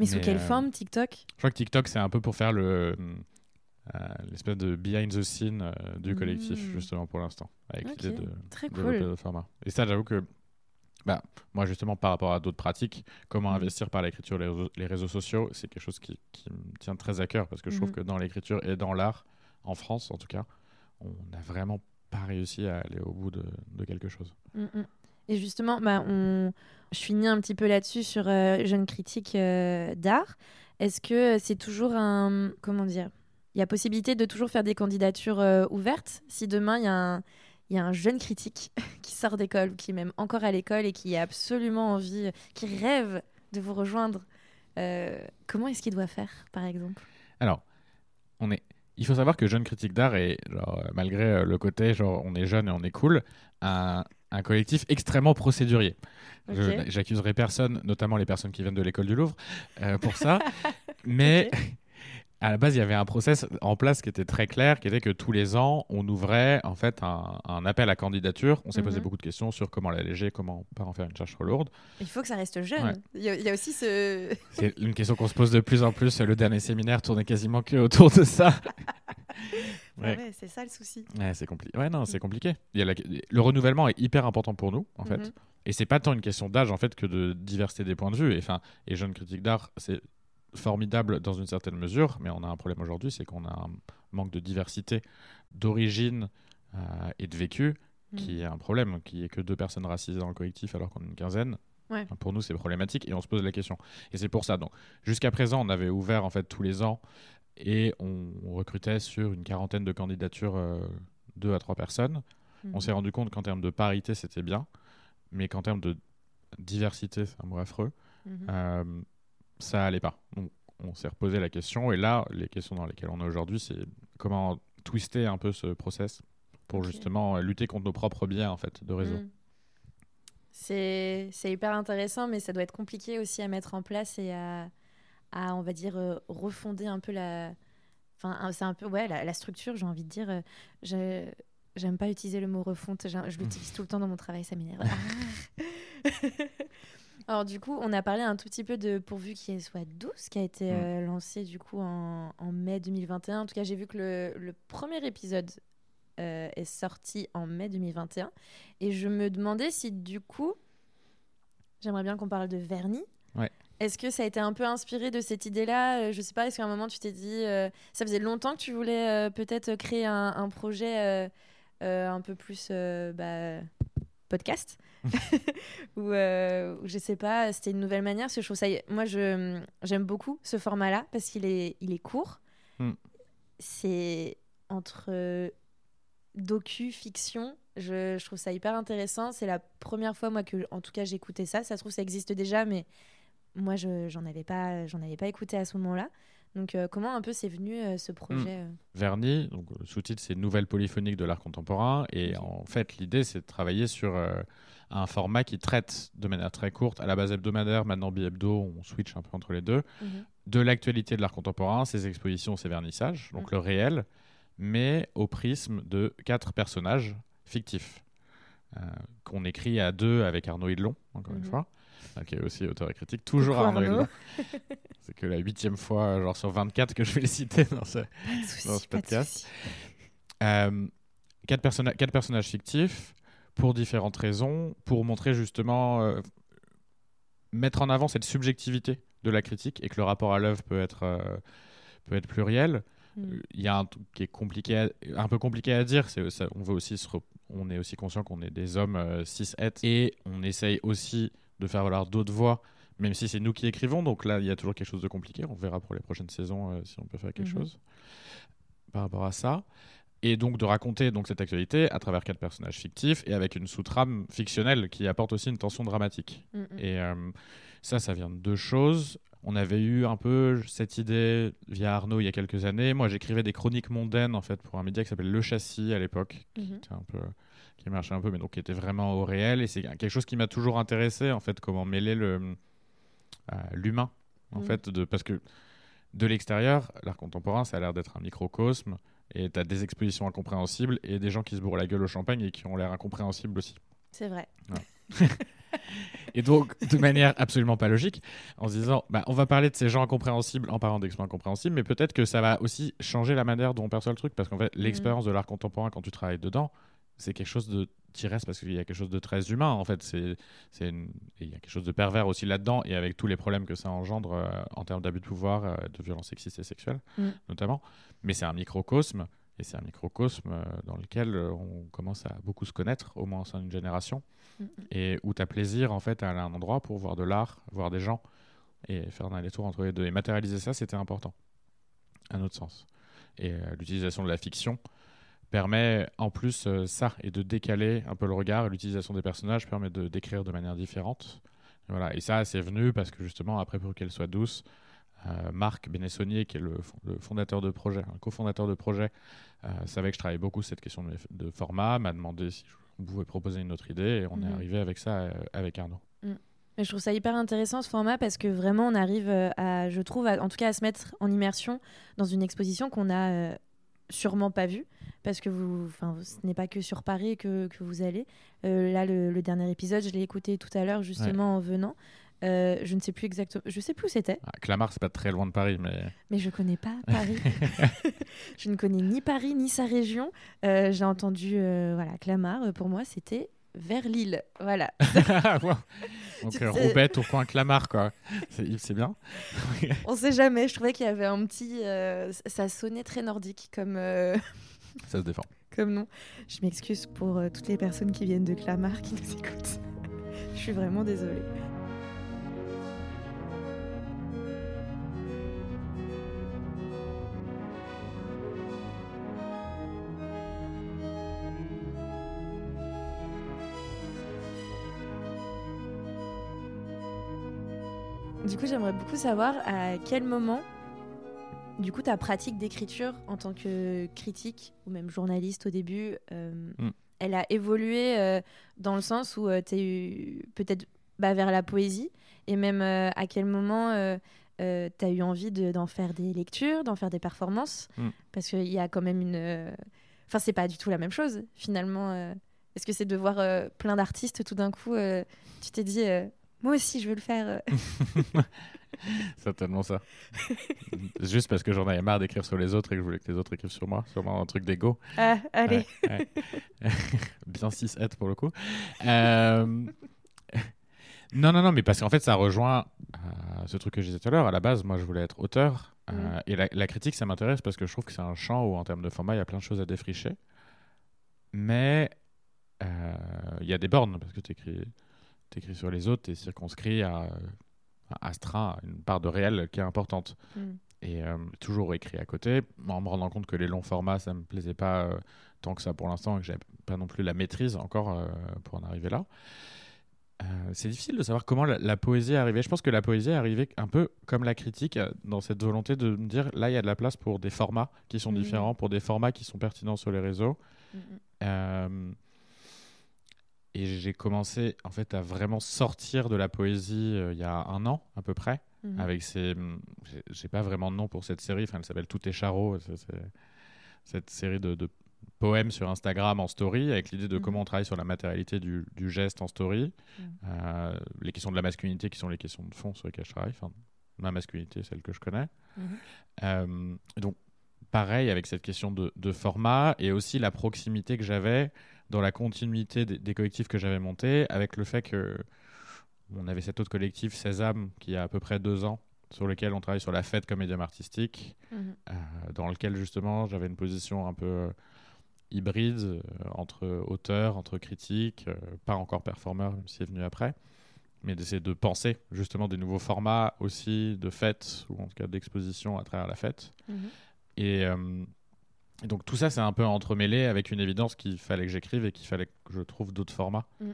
mais sous euh, quelle forme TikTok ? Je crois que TikTok c'est un peu pour faire le euh, l'espèce de behind the scene euh, du collectif mmh. justement pour l'instant avec okay. l'idée de Très développer cool. le format. Et ça j'avoue que bah, moi justement par rapport à d'autres pratiques, comment mmh. investir par l'écriture les réseaux, les réseaux sociaux, c'est quelque chose qui, qui me tient très à cœur parce que je mmh. trouve que dans l'écriture et dans l'art, en France en tout cas, on n'a vraiment pas réussi à aller au bout de, de quelque chose. Mmh. Et justement, bah, on... je finis un petit peu là-dessus sur euh, Jeunes Critiques euh, d'Art. Est-ce que c'est toujours un... Comment dire ? Il y a possibilité de toujours faire des candidatures euh, ouvertes si demain il y a un... Il y a un jeune critique qui sort d'école, qui est même encore à l'école et qui a absolument envie, qui rêve de vous rejoindre. Euh, comment est-ce qu'il doit faire, par exemple ? Alors, on est... il faut savoir que jeune critique d'art est, genre, malgré le côté genre on est jeune et on est cool, un, un collectif extrêmement procédurier. Okay. Je, j'accuserai personne, notamment les personnes qui viennent de l'école du Louvre, euh, pour ça. Mais... Okay. À la base, il y avait un process en place qui était très clair, qui était que tous les ans, on ouvrait en fait un, un appel à candidature. On s'est mm-hmm. posé beaucoup de questions sur comment l'alléger, comment pas en faire une charge trop lourde. Il faut que ça reste jeune. Ouais. Il, y a, il y a aussi ce... C'est une question qu'on se pose de plus en plus. Le dernier séminaire tournait quasiment que autour de ça. Ouais. Ouais, c'est ça le souci. Ouais, c'est compli- ouais, non, c'est compliqué. Il y a la... Le renouvellement est hyper important pour nous, en mm-hmm. fait. Et c'est pas tant une question d'âge, en fait, que de diversité des points de vue. Et, enfin, et Jeunes Critiques d'Art, c'est... formidable dans une certaine mesure, mais on a un problème aujourd'hui, c'est qu'on a un manque de diversité d'origine euh, et de vécu, mmh. qui est un problème, qui est que deux personnes racisées dans le collectif alors qu'on est une quinzaine. Ouais. Enfin, pour nous, c'est problématique et on se pose la question. Et c'est pour ça. Donc, jusqu'à présent, on avait ouvert en fait tous les ans et on, on recrutait sur une quarantaine de candidatures, euh, deux à trois personnes. Mmh. On s'est rendu compte qu'en termes de parité, c'était bien, mais qu'en termes de diversité, c'est un mot affreux. Mmh. Euh, ça allait pas. Donc, on s'est reposé la question et là, les questions dans lesquelles on est aujourd'hui, c'est comment twister un peu ce process pour okay. justement lutter contre nos propres biais en fait de réseau. Mmh. C'est c'est hyper intéressant, mais ça doit être compliqué aussi à mettre en place et à à on va dire euh, refonder un peu la, enfin c'est un peu ouais la, la structure, j'ai envie de dire. Je j'aime pas utiliser le mot refonte, je, je l'utilise tout le temps dans mon travail, ça m'énerve. Alors du coup, on a parlé un tout petit peu de Pourvu qu'iels soient douxces, qui a été mmh. euh, lancé du coup en, en mai deux mille vingt et un. En tout cas, j'ai vu que le, le premier épisode euh, est sorti en mai deux mille vingt et un. Et je me demandais si du coup, j'aimerais bien qu'on parle de Verni. Ouais. Est-ce que ça a été un peu inspiré de cette idée-là ? Je sais pas, est-ce qu'à un moment tu t'es dit... Euh, ça faisait longtemps que tu voulais euh, peut-être créer un, un projet euh, euh, un peu plus... Euh, bah, podcast ou euh, je sais pas, c'était une nouvelle manière, parce que je trouve ça, moi je j'aime beaucoup ce format là parce qu'il est il est court. Mm. C'est entre docu fiction, je, je trouve ça hyper intéressant. C'est la première fois moi que en tout cas j'écoutais ça, ça se trouve ça existe déjà mais moi je j'en avais pas j'en avais pas écouté à ce moment-là. Donc euh, comment un peu c'est venu euh, ce projet euh... mmh. Verni, donc le sous-titre c'est Nouvelle polyphonique de l'art contemporain et en fait l'idée c'est de travailler sur euh, un format qui traite de manière très courte, à la base hebdomadaire, maintenant bi-hebdo, on switch un peu entre les deux, mmh. de l'actualité de l'art contemporain, ses expositions, ses vernissages, donc mmh. le réel, mais au prisme de quatre personnages fictifs euh, qu'on écrit à deux avec Arnaud Hidlon, encore mmh. une fois. Qui est aussi auteur et critique, toujours Arnaud Hidlon. C'est que la huitième fois genre sur vingt-quatre que je vais le citer dans ce, soucis, dans ce podcast. Euh, quatre, personna- quatre personnages fictifs pour différentes raisons, pour montrer justement, euh, mettre en avant cette subjectivité de la critique et que le rapport à l'œuvre peut être, euh, peut être pluriel. Il y a un truc qui est compliqué à, un peu compliqué à dire, c'est, ça, on, veut aussi se rep- on est aussi conscient qu'on est des hommes euh, cis het et on essaye aussi de faire valoir d'autres voix, même si c'est nous qui écrivons, donc là il y a toujours quelque chose de compliqué, on verra pour les prochaines saisons euh, si on peut faire quelque mmh. chose par rapport à ça, et donc de raconter donc, cette actualité à travers quatre personnages fictifs et avec une sous-trame fictionnelle qui apporte aussi une tension dramatique. Mmh. Et euh, ça, ça vient de deux choses. On avait eu un peu cette idée via Arnaud il y a quelques années. Moi, j'écrivais des chroniques mondaines en fait pour un média qui s'appelle Le Châssis à l'époque, mmh. qui, était un peu, qui marchait un peu, mais donc qui était vraiment au réel. Et c'est quelque chose qui m'a toujours intéressé en fait, comment mêler le euh, l'humain en mmh. fait, de, parce que de l'extérieur, l'art contemporain, ça a l'air d'être un microcosme. Et t'as des expositions incompréhensibles et des gens qui se bourrent la gueule au champagne et qui ont l'air incompréhensibles aussi. C'est vrai. Ouais. Et donc, de manière absolument pas logique, en se disant, bah, on va parler de ces gens incompréhensibles en parlant d'exploits incompréhensibles, mais peut-être que ça va aussi changer la manière dont on perçoit le truc, parce qu'en fait, l'expérience mmh. de l'art contemporain, quand tu travailles dedans, c'est quelque chose de qui reste, parce qu'il y a quelque chose de très humain, en fait. C'est, c'est une... Et il y a quelque chose de pervers aussi là-dedans, et avec tous les problèmes que ça engendre euh, en termes d'abus de pouvoir, euh, de violences sexistes et sexuelles, mmh. notamment. Mais c'est un microcosme, et c'est un microcosme euh, dans lequel euh, on commence à beaucoup se connaître, au moins au sein d'une génération, mmh. et où tu as plaisir, en fait, à aller à un endroit pour voir de l'art, voir des gens, et faire un aller-retour entre les deux. Et matérialiser ça, c'était important, à notre sens. Et euh, l'utilisation de la fiction permet en plus euh, ça, et de décaler un peu le regard, et l'utilisation des personnages permet de décrire de manière différente. Et, voilà. Et ça, c'est venu parce que justement, après Pourvu qu'iels soient douxces, euh, Marc Bénessonnier, qui est le, le fondateur de projet, un cofondateur de projet, euh, savait que je travaillais beaucoup cette question de, de format, m'a demandé si on pouvait proposer une autre idée, et on mmh. est arrivé avec ça, euh, avec Arnaud. Mmh. Je trouve ça hyper intéressant, ce format, parce que vraiment, on arrive à, je trouve, à, en tout cas à se mettre en immersion dans une exposition qu'on a... Euh, sûrement pas vu, parce que vous, enfin, ce n'est pas que sur Paris que, que vous allez. Euh, là, le, le dernier épisode, je l'ai écouté tout à l'heure, justement, ouais. en venant. Euh, je ne sais plus exactement, je sais plus où c'était. Ah, Clamart, c'est pas très loin de Paris, mais... Mais je connais pas Paris. Je ne connais ni Paris, ni sa région. Euh, j'ai entendu, euh, voilà, Clamart, pour moi, c'était vers Lille, voilà. Wow. Donc euh, Roubaix, au coin Clamart, quoi. C'est, c'est bien. On sait jamais, je trouvais qu'il y avait un petit... Euh, ça sonnait très nordique comme... Euh... Ça se défend. Comme nom. Je m'excuse pour euh, toutes les personnes qui viennent de Clamart, qui nous écoutent. Je suis vraiment désolée. Du coup, j'aimerais beaucoup savoir à quel moment, du coup, ta pratique d'écriture en tant que critique ou même journaliste au début, euh, mm. elle a évolué euh, dans le sens où euh, tu es peut-être bah, vers la poésie, et même euh, à quel moment euh, euh, tu as eu envie de, d'en faire des lectures, d'en faire des performances, mm. parce qu'il y a quand même une... Euh... Enfin, c'est pas du tout la même chose, finalement. Euh... Est-ce que c'est de voir euh, plein d'artistes tout d'un coup, euh, tu t'es dit... Euh... Moi aussi, je veux le faire. Certainement ça. Juste parce que j'en avais marre d'écrire sur les autres et que je voulais que les autres écrivent sur moi. Sûrement un truc d'ego. Ah, allez. Ouais, ouais. Bien six-hête pour le coup. Euh... Non, non, non, mais parce qu'en fait, ça rejoint euh, ce truc que je disais tout à l'heure. À la base, moi, je voulais être auteur. Euh, mmh. Et la, la critique, ça m'intéresse parce que je trouve que c'est un champ où, en termes de format, il y a plein de choses à défricher. Mais il euh, y a des bornes parce que tu écris... t'écris sur les autres, t'es circonscrit à, à astreint, à une part de réel qui est importante. Mm. Et euh, toujours écrit à côté, en me rendant compte que les longs formats, ça me plaisait pas euh, tant que ça pour l'instant, et que j'avais pas non plus la maîtrise encore euh, pour en arriver là. Euh, c'est difficile de savoir comment la, la poésie est arrivée. Je pense que la poésie est arrivée un peu comme la critique, dans cette volonté de me dire, là, il y a de la place pour des formats qui sont mm. différents, pour des formats qui sont pertinents sur les réseaux. Mm. Euh, Et j'ai commencé en fait à vraiment sortir de la poésie euh, il y a un an à peu près. Mmh. Avec ces, j'ai, j'ai pas vraiment de nom pour cette série. Enfin, elle s'appelle Tout est charreau. C'est, c'est cette série de, de poèmes sur Instagram en story, avec l'idée de mmh. comment on travaille sur la matérialité du, du geste en story, mmh. euh, les questions de la masculinité qui sont les questions de fond sur lesquelles je travaille. Enfin, ma masculinité, celle que je connais. Mmh. Euh, donc pareil avec cette question de, de format, et aussi la proximité que j'avais dans la continuité des, des collectifs que j'avais montés, avec le fait qu'on avait cet autre collectif, seize am, qui a à peu près deux ans, sur lequel on travaille sur la fête comme médium artistique, mmh. euh, dans lequel justement j'avais une position un peu euh, hybride, euh, entre auteur, entre critique, euh, pas encore performeur, même si c'est venu après, mais d'essayer de penser justement des nouveaux formats aussi de fête, ou en tout cas d'exposition à travers la fête. Mmh. Et, euh, et donc tout ça, c'est un peu entremêlé avec une évidence qu'il fallait que j'écrive et qu'il fallait que je trouve d'autres formats. Mmh.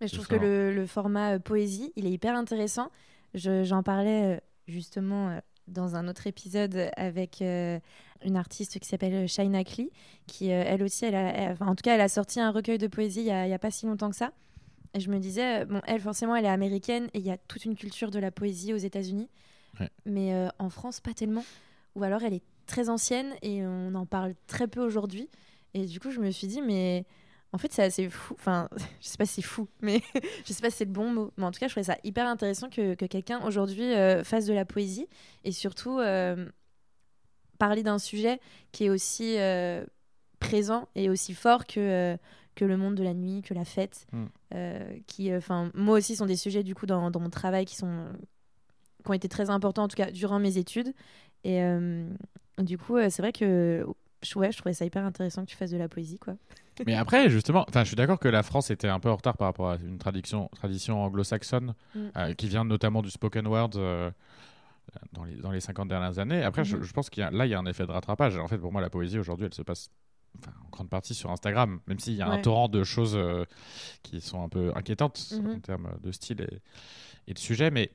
Mais je trouve que le, le format euh, poésie, il est hyper intéressant. Je, j'en parlais euh, justement euh, dans un autre épisode avec euh, une artiste qui s'appelle China Klee, qui euh, elle aussi, elle a, elle, enfin, en tout cas, elle a sorti un recueil de poésie il n'y a, a pas si longtemps que ça. Et je me disais, euh, bon, elle forcément, elle est américaine et il y a toute une culture de la poésie aux États-Unis, ouais. mais euh, en France, pas tellement. Ou alors, elle est très ancienne et on en parle très peu aujourd'hui. Et du coup, je me suis dit, mais En fait, c'est assez fou. Enfin, je sais pas si c'est fou, mais je sais pas si c'est le bon mot. Mais en tout cas, je trouvais ça hyper intéressant que, que quelqu'un aujourd'hui euh, fasse de la poésie et surtout euh, parler d'un sujet qui est aussi euh, présent et aussi fort que, euh, que le monde de la nuit, que la fête. Mmh. Euh, qui, enfin, euh, moi aussi, sont des sujets du coup dans, dans mon travail qui sont qui ont été très importants en tout cas durant mes études. Et euh, du coup, euh, c'est vrai que ouais, je trouvais ça hyper intéressant que tu fasses de la poésie, quoi. Mais après, justement, je suis d'accord que la France était un peu en retard par rapport à une tradition, tradition anglo-saxonne mm. euh, qui vient notamment du spoken word euh, dans, les, dans les cinquante dernières années. Après, mm-hmm. je, je pense qu'il y a, là, il y a un effet de rattrapage. En fait, pour moi, la poésie, aujourd'hui, elle se passe en grande partie sur Instagram, même s'il y a ouais. un torrent de choses euh, qui sont un peu inquiétantes mm-hmm. en termes de style et, et de sujet. Mais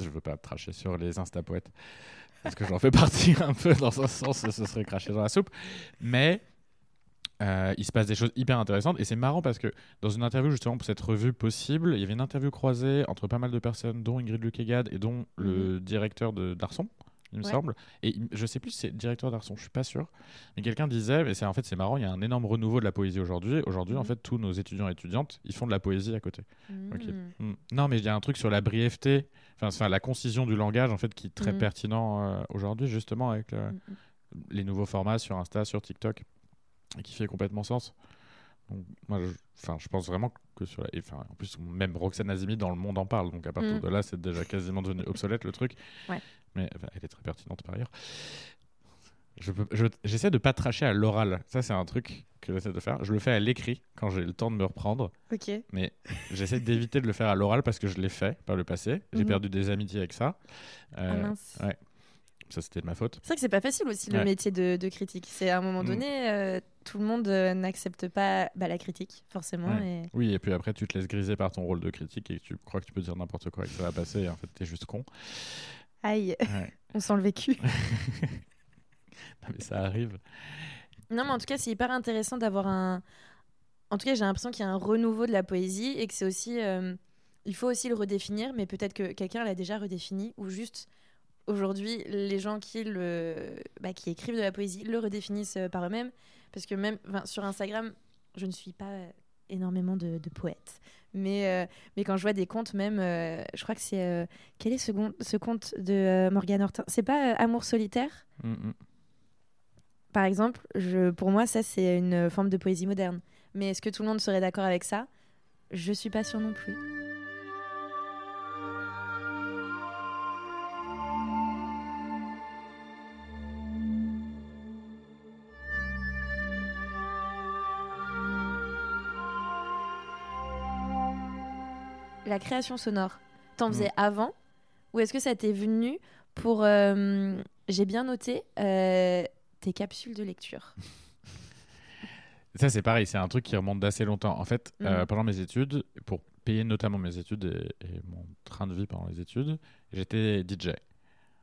je ne veux pas tracher sur les instapoètes parce que j'en fais partie un peu dans un sens, ce serait cracher dans la soupe. Mais... Euh, il se passe des choses hyper intéressantes et c'est marrant parce que dans une interview justement pour cette revue Possible, il y avait une interview croisée entre pas mal de personnes dont Ingrid Lucke-Gad et dont le mmh. directeur de Darson, il me ouais. semble, et je sais plus si c'est le directeur Darson, je suis pas sûr, mais quelqu'un disait mais c'est, en fait c'est marrant, il y a un énorme renouveau de la poésie aujourd'hui, aujourd'hui mmh. en fait tous nos étudiants et étudiantes ils font de la poésie à côté. Mmh. Okay. Mmh. Non mais il y a un truc sur la brièveté, enfin la concision du langage en fait qui est très mmh. pertinent euh, aujourd'hui justement avec euh, mmh. les nouveaux formats sur Insta, sur TikTok. Et qui fait complètement sens. Donc, moi, je, je pense vraiment que sur la... Et, en plus, même Roxane Azimi dans Le Monde en parle. Donc à partir mmh. de là, c'est déjà quasiment devenu obsolète le truc. Ouais. Mais elle est très pertinente par ailleurs. Je peux, je, j'essaie de pas tracher à l'oral. Ça, c'est un truc que j'essaie de faire. Je le fais à l'écrit quand j'ai le temps de me reprendre. Okay. Mais j'essaie d'éviter de le faire à l'oral parce que je l'ai fait par le passé. J'ai mmh. perdu des amitiés avec ça. Euh, ah mince. Ouais. Ça, c'était de ma faute. C'est vrai que c'est pas facile aussi le ouais. métier de, de critique. C'est à un moment donné, mm. euh, tout le monde euh, n'accepte pas bah, la critique, forcément. Ouais. Et... Oui, et puis après, tu te laisses griser par ton rôle de critique et tu crois que tu peux dire n'importe quoi et que ça va passer. Et en fait, t'es juste con. Aïe, ouais. On sent le vécu. Non, mais ça arrive. Non, mais en tout cas, c'est hyper intéressant d'avoir un. En tout cas, j'ai l'impression qu'il y a un renouveau de la poésie et que c'est aussi. Euh... Il faut aussi le redéfinir, mais peut-être que quelqu'un l'a déjà redéfini ou juste. Aujourd'hui, les gens qui, le, bah, qui écrivent de la poésie le redéfinissent par eux-mêmes. Parce que même sur Instagram, je ne suis pas énormément de, de poète. Mais, euh, mais quand je vois des comptes, même, euh, je crois que c'est... Euh, quel est ce, gon- ce compte de euh, Morgane Horton ? C'est pas euh, Amour solitaire ? Mm-hmm. Par exemple, je, pour moi, ça, c'est une forme de poésie moderne. Mais est-ce que tout le monde serait d'accord avec ça ? Je ne suis pas sûre non plus. La création sonore, t'en faisais mmh. avant ou est-ce que ça t'est venu pour, euh, j'ai bien noté, euh, tes capsules de lecture? Ça c'est pareil, c'est un truc qui remonte d'assez longtemps. En fait, mmh. euh, pendant mes études, pour payer notamment mes études et, et mon train de vie pendant les études, j'étais D J.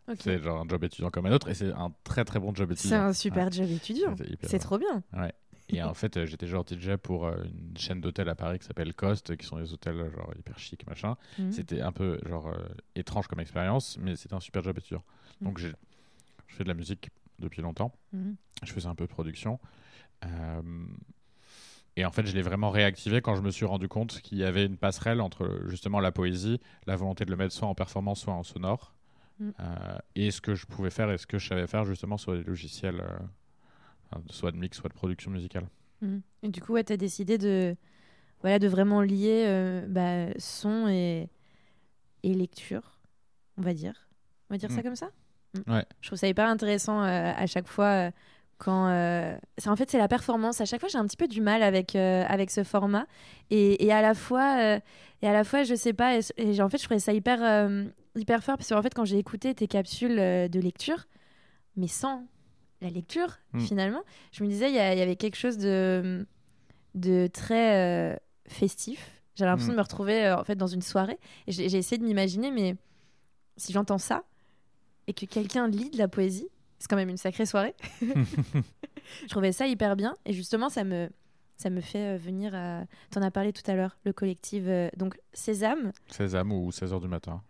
Okay. C'est genre un job étudiant comme un autre et c'est un très très bon job étudiant. C'est un super ouais. job étudiant, c'est vrai. Trop bien. Ouais. Et en fait, euh, j'étais genre D J pour euh, une chaîne d'hôtels à Paris qui s'appelle Coste, qui sont des hôtels euh, genre hyper chic, machin. Mmh. C'était un peu genre euh, étrange comme expérience, mais c'était un super job étudiant. Mmh. Donc j'ai, je fais de la musique depuis longtemps. Mmh. Je faisais un peu de production. Euh... Et en fait, je l'ai vraiment réactivé quand je me suis rendu compte qu'il y avait une passerelle entre justement la poésie, la volonté de le mettre soit en performance, soit en sonore, mmh. euh, et ce que je pouvais faire et ce que je savais faire justement sur les logiciels... Euh... soit de mix, soit de production musicale. Mmh. Et du coup, ouais, tu as décidé de, voilà, de vraiment lier euh, bah, son et, et lecture, on va dire. On va dire mmh. ça comme ça mmh. ouais. Je trouve ça hyper intéressant euh, à chaque fois. Euh, quand, euh... c'est, en fait, c'est la performance. À chaque fois, j'ai un petit peu du mal avec, euh, avec ce format. Et, et, à la fois, euh, et à la fois, je sais pas. Et, et en fait, je trouvais ça hyper, euh, hyper fort. Parce que en fait, quand j'ai écouté tes capsules euh, de lecture, mais sans... la lecture, mmh. finalement, je me disais, il y, y avait quelque chose de, de très euh, festif. J'avais l'impression mmh. de me retrouver euh, en fait, dans une soirée. Et j'ai, j'ai essayé de m'imaginer, mais si j'entends ça et que quelqu'un lit de la poésie, c'est quand même une sacrée soirée. Je trouvais ça hyper bien. Et justement, ça me, ça me fait euh, venir à... T'en as parlé tout à l'heure, le collectif euh, donc seize am. seize am ou seize heures du matin.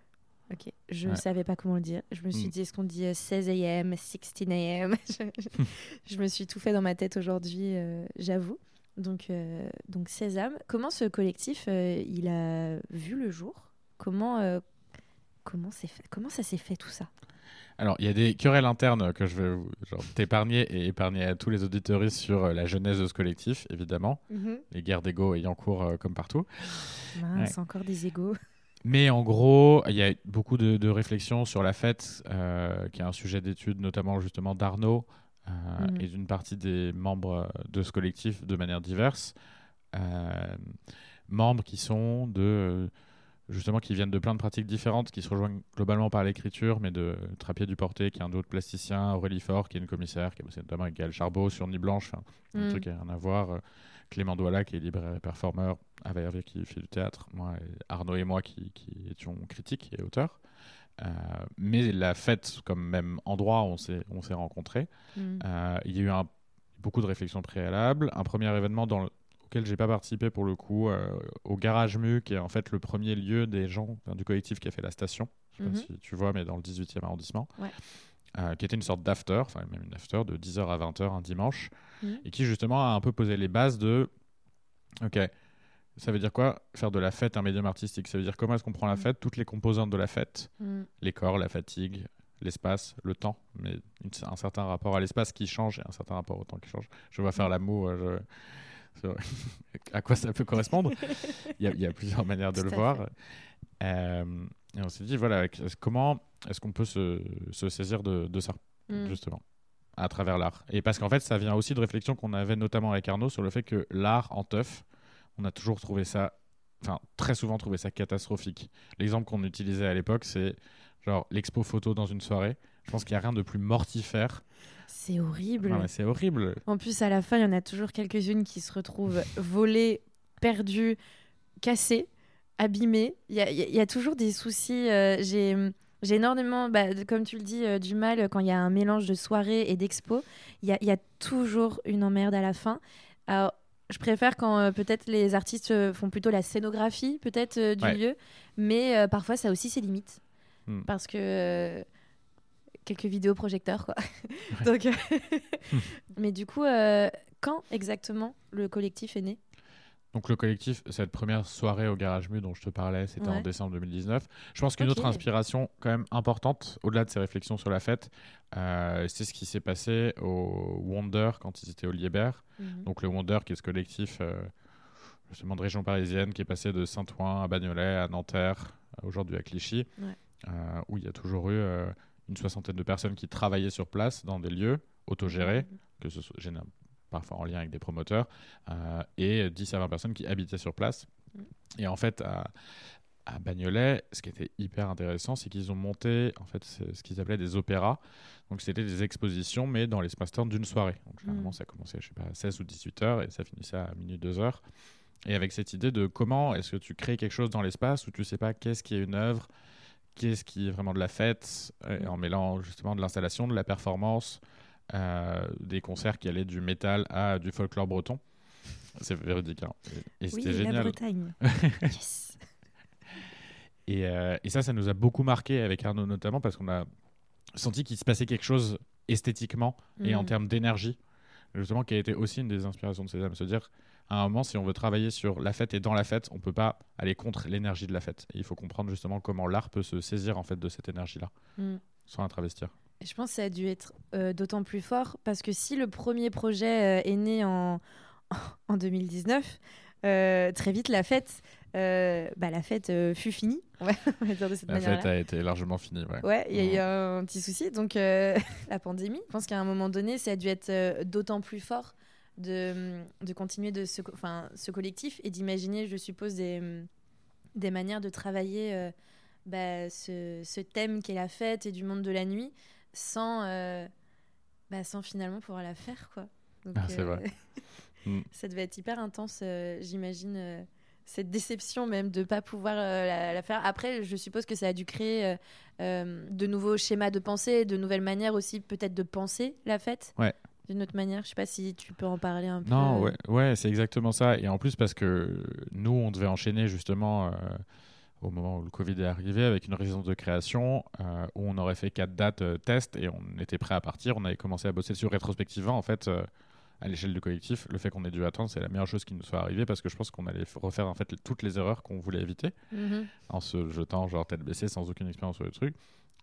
Ok, je ne ouais. savais pas comment le dire. Je me suis mm. dit, est-ce qu'on dit seize a m, seize a m je, je, je me suis tout fait dans ma tête aujourd'hui, euh, j'avoue. donc, euh, donc seize am. Comment ce collectif, euh, il a vu le jour ? Comment, euh, comment, c'est fait, comment ça s'est fait tout ça ? Alors, il y a des querelles internes que je vais genre, t'épargner et épargner à tous les auditeurs sur euh, la jeunesse de ce collectif, évidemment. Mm-hmm. Les guerres d'ego ayant cours euh, comme partout. Mince, ouais. Encore des égos. Mais en gros, il y a beaucoup de, de réflexions sur la fête, euh, qui est un sujet d'étude notamment justement d'Arnaud euh, mm-hmm. et d'une partie des membres de ce collectif de manière diverse. Euh, membres qui sont de... justement qui viennent de plein de pratiques différentes, qui se rejoignent globalement par l'écriture, mais de Trappier Duporté, qui est un autre plasticien, Aurélie Faure, qui est une commissaire, qui a bossé notamment avec Gaël Charbot sur Nuit Blanche, hein, mm. un truc qui n'a rien à voir, Clément Douala, qui est libraire et performeur, Hervé qui fait du théâtre, moi, et Arnaud et moi qui, qui étions critiques et auteurs. Euh, mais la fête, comme même endroit, on s'est, on s'est rencontrés. Mm. Euh, il y a eu un, beaucoup de réflexions préalables, un premier événement dans le auquel j'ai pas participé pour le coup, euh, au Garage Mu, qui est en fait le premier lieu des gens, enfin, du collectif qui a fait la station, je sais mm-hmm. pas si tu vois, mais dans le dix-huitième arrondissement, ouais. euh, qui était une sorte d'after, enfin même une after de dix heures à vingt heures un dimanche, mm-hmm. et qui justement a un peu posé les bases de ok, ça veut dire quoi faire de la fête un médium artistique, ça veut dire comment est-ce qu'on prend la fête, toutes les composantes de la fête, mm-hmm. les corps, la fatigue, l'espace, le temps, mais une, un certain rapport à l'espace qui change et un certain rapport au temps qui change. Je vois faire l'amour, je... à quoi ça peut correspondre. il, y a, il y a plusieurs manières de Tout le voir. Euh, et on s'est dit, voilà, comment est-ce qu'on peut se, se saisir de, de ça, mm. justement, à travers l'art. Et parce qu'en fait, ça vient aussi de réflexions qu'on avait notamment avec Arnaud sur le fait que l'art en teuf, on a toujours trouvé ça, enfin, très souvent trouvé ça catastrophique. L'exemple qu'on utilisait à l'époque, c'est genre l'expo photo dans une soirée. Je pense qu'il n'y a rien de plus mortifère. C'est horrible. Non, mais c'est horrible. En plus, à la fin, il y en a toujours quelques-unes qui se retrouvent volées, perdues, cassées, abîmées. Il y a, il y a toujours des soucis. Euh, j'ai, j'ai énormément, bah, comme tu le dis, euh, du mal quand il y a un mélange de soirée et d'expo. Il y a, il y a toujours une emmerde à la fin. Alors, je préfère quand euh, peut-être les artistes euh, font plutôt la scénographie, peut-être, euh, du ouais. lieu. Mais euh, parfois, ça aussi, c'est limite. Hmm. Parce que... Euh, quelques vidéoprojecteurs, quoi. Ouais. Donc, euh... Mais du coup, euh, quand exactement le collectif est né ? Donc, le collectif, cette première soirée au Garage Mu dont je te parlais, c'était ouais. en décembre deux mille dix-neuf. Je pense qu'une okay. autre inspiration quand même importante, au-delà de ces réflexions sur la fête, euh, c'est ce qui s'est passé au Wonder quand ils étaient au Liébert. Mm-hmm. Donc, le Wonder qui est ce collectif euh, justement de région parisienne qui est passé de Saint-Ouen à Bagnolet, à Nanterre, aujourd'hui à Clichy, ouais. euh, où il y a toujours eu... Euh, une soixantaine de personnes qui travaillaient sur place dans des lieux autogérés, mmh. que ce soit général, parfois en lien avec des promoteurs, euh, et dix à vingt personnes qui habitaient sur place. Mmh. Et en fait, à, à Bagnolet, ce qui était hyper intéressant, c'est qu'ils ont monté en fait, ce qu'ils appelaient des opéras. Donc, c'était des expositions, mais dans l'espace temps d'une soirée. Donc, généralement, mmh. ça commençait, je sais pas, à seize ou dix-huit heures, et ça finissait à minuit, deux heures. Et avec cette idée de comment est-ce que tu crées quelque chose dans l'espace où tu ne sais pas qu'est-ce qui est une œuvre, qu'est-ce qui est vraiment de la fête, mmh. en mêlant justement de l'installation, de la performance, euh, des concerts qui allaient du métal à du folklore breton. C'est véridique. Hein. Et, et oui, c'était génial. La Bretagne. Yes. Et, euh, et ça, ça nous a beaucoup marqué avec Arnaud notamment, parce qu'on a senti qu'il se passait quelque chose esthétiquement et mmh. en termes d'énergie, justement, qui a été aussi une des inspirations de ces âmes. Se dire, à un moment, si on veut travailler sur la fête et dans la fête, on ne peut pas aller contre l'énergie de la fête. Et il faut comprendre justement comment l'art peut se saisir en fait de cette énergie-là, mmh. sans la travestir. Et je pense que ça a dû être euh, d'autant plus fort, parce que si le premier projet euh, est né en, en deux mille dix-neuf, euh, très vite la fête, euh, bah, la fête euh, fut finie, ouais, on va dire de cette la manière-là. La fête a été largement finie. Ouais, il ouais, y a eu mmh. un petit souci, donc euh, la pandémie. Je pense qu'à un moment donné, ça a dû être euh, d'autant plus fort De, de continuer de ce, enfin, ce collectif et d'imaginer, je suppose, des, des manières de travailler euh, bah, ce, ce thème qu'est la fête et du monde de la nuit sans, euh, bah, sans finalement pouvoir la faire, quoi. Donc, ah, c'est euh, vrai. mm. Ça devait être hyper intense, euh, j'imagine, euh, cette déception même de ne pas pouvoir euh, la, la faire. Après, je suppose que ça a dû créer euh, euh, de nouveaux schémas de pensée, de nouvelles manières aussi peut-être de penser la fête. Ouais. D'une autre manière, je ne sais pas si tu peux en parler un peu. Non, ouais, ouais, c'est exactement ça. Et en plus, parce que nous, on devait enchaîner justement euh, au moment où le Covid est arrivé avec une résidence de création euh, où on aurait fait quatre dates euh, test et on était prêt à partir. On avait commencé à bosser sur rétrospectivement en fait euh, à l'échelle du collectif, le fait qu'on ait dû attendre, c'est la meilleure chose qui nous soit arrivée, parce que je pense qu'on allait refaire en fait toutes les erreurs qu'on voulait éviter, mm-hmm. en se jetant genre tête baissée sans aucune expérience sur le truc.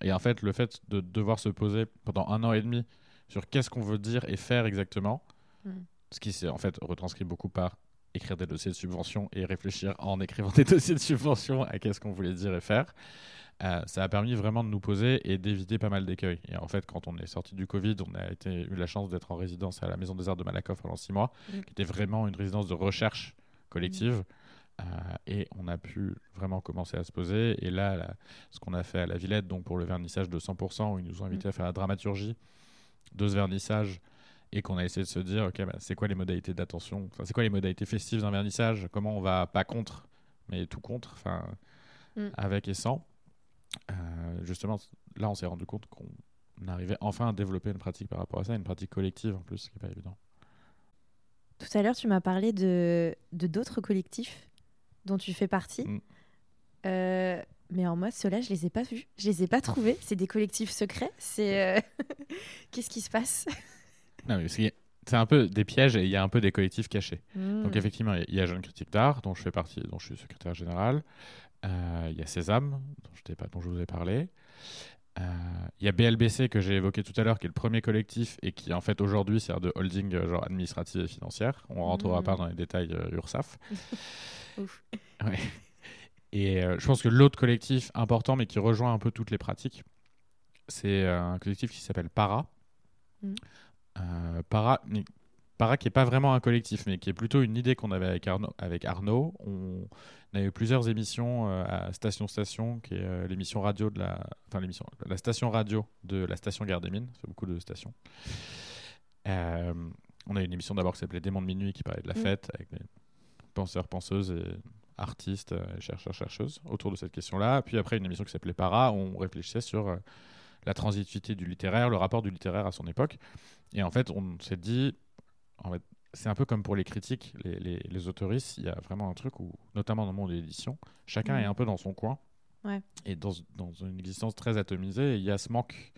Et en fait, le fait de devoir se poser pendant un an et demi sur qu'est-ce qu'on veut dire et faire exactement, mm. ce qui s'est en fait retranscrit beaucoup par écrire des dossiers de subvention et réfléchir en écrivant des dossiers de subvention à qu'est-ce qu'on voulait dire et faire, euh, ça a permis vraiment de nous poser et d'éviter pas mal d'écueils. Et en fait, quand on est sorti du Covid, on a été, eu la chance d'être en résidence à la Maison des Arts de Malakoff pendant six mois, mmh. qui était vraiment une résidence de recherche collective. Mmh. Euh, et on a pu vraiment commencer à se poser. Et là, là ce qu'on a fait à la Villette, donc pour le vernissage de cent pour cent, où ils nous ont invités mmh. à faire la dramaturgie de ce vernissage, et qu'on a essayé de se dire, ok, bah, c'est quoi les modalités d'attention, enfin, c'est quoi les modalités festives d'un vernissage, comment on va, pas contre, mais tout contre, enfin, mm. avec et sans. Euh, justement, là, on s'est rendu compte qu'on arrivait enfin à développer une pratique par rapport à ça, une pratique collective en plus, ce qui n'est pas évident. Tout à l'heure, tu m'as parlé de, de d'autres collectifs dont tu fais partie. Mm. Euh, mais en moi, ceux-là, je ne les ai pas vus, je ne les ai pas trouvés. C'est des collectifs secrets, c'est... Euh... Qu'est-ce qui se passe? Non, mais c'est, c'est un peu des pièges et il y a un peu des collectifs cachés. Mmh. Donc effectivement, il y a Jeunes Critiques d'Art, dont je fais partie, dont je suis secrétaire général. Euh, il y a seize am, dont je, t'ai pas, dont je vous ai parlé. Euh, il y a B L B C, que j'ai évoqué tout à l'heure, qui est le premier collectif et qui, en fait, aujourd'hui, sert de holding euh, genre administrative et financière. On ne rentrera mmh. pas dans les détails euh, URSSAF. Ouf. Ouais. Et euh, je pense que l'autre collectif important, mais qui rejoint un peu toutes les pratiques, c'est euh, un collectif qui s'appelle Para. Mmh. Euh, Para, Para qui n'est pas vraiment un collectif, mais qui est plutôt une idée qu'on avait avec Arnaud, avec Arnaud. On, on a eu plusieurs émissions euh, à Station Station, qui est euh, l'émission radio de la, enfin l'émission, la station radio de la station Gare des Mines. C'est beaucoup de stations. Euh, on a eu une émission d'abord qui s'appelait Démons de minuit, qui parlait de la fête, mmh. avec des penseurs, penseuses et artistes, euh, chercheurs, chercheuses autour de cette question-là. Puis après une émission qui s'appelait Para, on réfléchissait sur euh, la transitivité du littéraire, le rapport du littéraire à son époque. Et en fait, on s'est dit, en fait, c'est un peu comme pour les critiques, les, les, les autoristes, il y a vraiment un truc où, notamment dans le monde de l'édition, chacun mmh. est un peu dans son coin, ouais. et dans, dans une existence très atomisée, il y a ce manque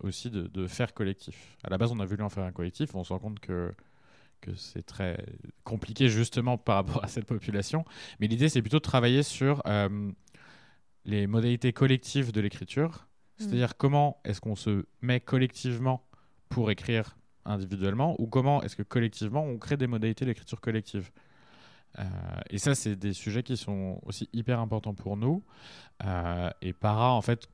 aussi de, de faire collectif. À la base, on a voulu en faire un collectif, on se rend compte que, que c'est très compliqué justement par rapport à cette population, mais l'idée, c'est plutôt de travailler sur euh, les modalités collectives de l'écriture. C'est-à-dire comment est-ce qu'on se met collectivement pour écrire individuellement, ou comment est-ce que collectivement on crée des modalités d'écriture collective. Euh, et ça, c'est des sujets qui sont aussi hyper importants pour nous. Euh, et Para, en fait,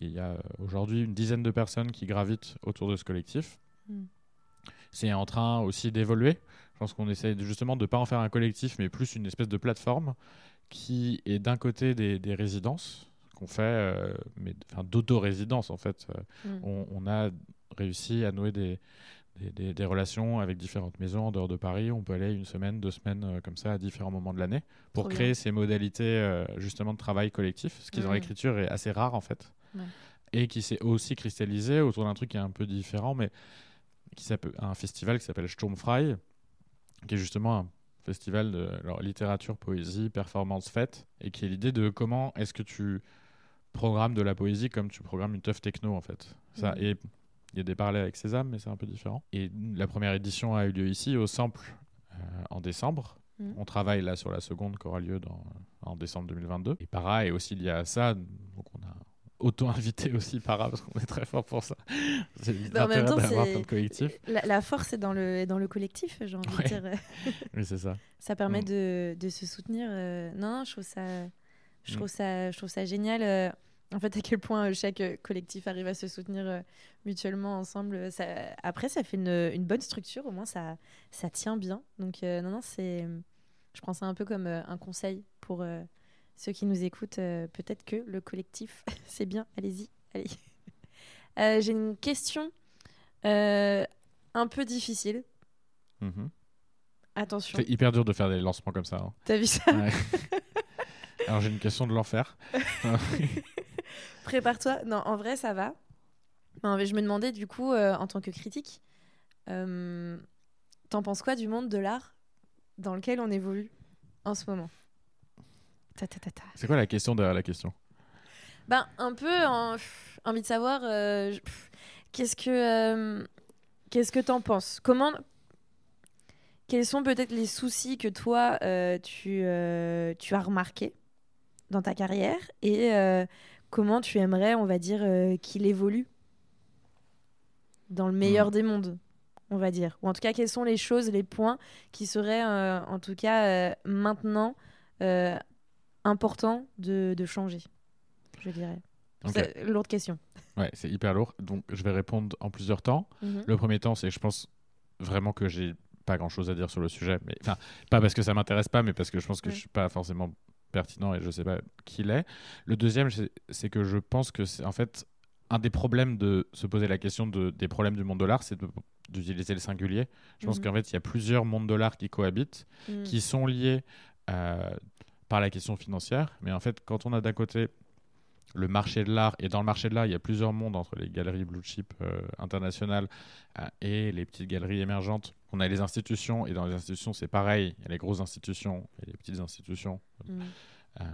il y a aujourd'hui une dizaine de personnes qui gravitent autour de ce collectif. Mm. C'est en train aussi d'évoluer. Je pense qu'on essaie justement de ne pas en faire un collectif, mais plus une espèce de plateforme qui est d'un côté des, des résidences, qu'on fait, euh, mais, enfin, d'auto-résidence en fait. Euh, mm. on, on a réussi à nouer des, des, des, des relations avec différentes maisons en dehors de Paris. On peut aller une semaine, deux semaines euh, comme ça à différents moments de l'année pour Trop créer bien. Ces modalités euh, justement de travail collectif, ce qui mm. dans l'écriture est assez rare en fait, ouais. et qui s'est aussi cristallisé autour d'un truc qui est un peu différent, mais qui s'appelle un festival qui s'appelle Sturmfrei, qui est justement un festival de alors, littérature, poésie, performance, fête, et qui est l'idée de comment est-ce que tu programme de la poésie comme tu programmes une teuf techno en fait. Ça, mmh. et il y a des parallèles avec seize am, mais c'est un peu différent. Et la première édition a eu lieu ici au Sample euh, en décembre. Mmh. On travaille là sur la seconde qui aura lieu dans, en décembre deux mille vingt-deux. Et Para est aussi lié à ça, donc on a auto-invité aussi Para parce qu'on est très fort pour ça. C'est en même temps, c'est... La, la force est dans le, dans le collectif, j'ai envie ouais. de dire. Oui, c'est ça. Ça permet mmh. de, de se soutenir. Non, non, je trouve ça, je trouve mmh. ça, je trouve ça génial. En fait, à quel point chaque collectif arrive à se soutenir mutuellement ensemble. Ça, après, ça fait une, une bonne structure. Au moins, ça, ça tient bien. Donc, euh, non, non, c'est... Je prends ça un peu comme euh, un conseil pour euh, ceux qui nous écoutent. Euh, peut-être que le collectif, c'est bien. Allez-y, allez. Euh, j'ai une question euh, un peu difficile. Mmh. Attention. C'est hyper dur de faire des lancements comme ça. Hein. T'as vu ça ? Ouais. Alors, j'ai une question de l'enfer. Prépare-toi. Non, en vrai, ça va. Non, mais je me demandais, du coup, euh, en tant que critique, euh, t'en penses quoi du monde de l'art dans lequel on évolue en ce moment ? Ta, ta, ta, ta. C'est quoi la question derrière la question ? Ben, un peu en... Pff, envie de savoir euh, pff, qu'est-ce que euh, qu'est-ce que t'en penses ? Comment Quels sont peut-être les soucis que toi, euh, tu, euh, tu as remarqués dans ta carrière et euh, comment tu aimerais, on va dire, euh, qu'il évolue dans le meilleur mmh. des mondes, on va dire. Ou en tout cas, quelles sont les choses, les points qui seraient, euh, en tout cas, euh, maintenant, euh, importants de, de changer, je dirais. Okay. C'est lourde question. Ouais, c'est hyper lourd. Donc, je vais répondre en plusieurs temps. Mmh. Le premier temps, c'est je pense vraiment que j'ai pas grand-chose à dire sur le sujet. Mais, enfin, pas parce que ça m'intéresse pas, mais parce que je pense que ouais. je suis pas forcément pertinent et je sais pas qui l'est. Le deuxième, c'est, c'est que je pense que c'est en fait un des problèmes de se poser la question de, des problèmes du monde de l'art, c'est de, d'utiliser le singulier. Je pense mmh. qu'en fait, il y a plusieurs mondes de l'art qui cohabitent, mmh. qui sont liés euh, par la question financière. Mais en fait, quand on a d'un côté le marché de l'art, et dans le marché de l'art, il y a plusieurs mondes entre les galeries blue chip euh, internationales euh, et les petites galeries émergentes. On a les institutions, et dans les institutions, c'est pareil. Il y a les grosses institutions et les petites institutions, mmh. euh,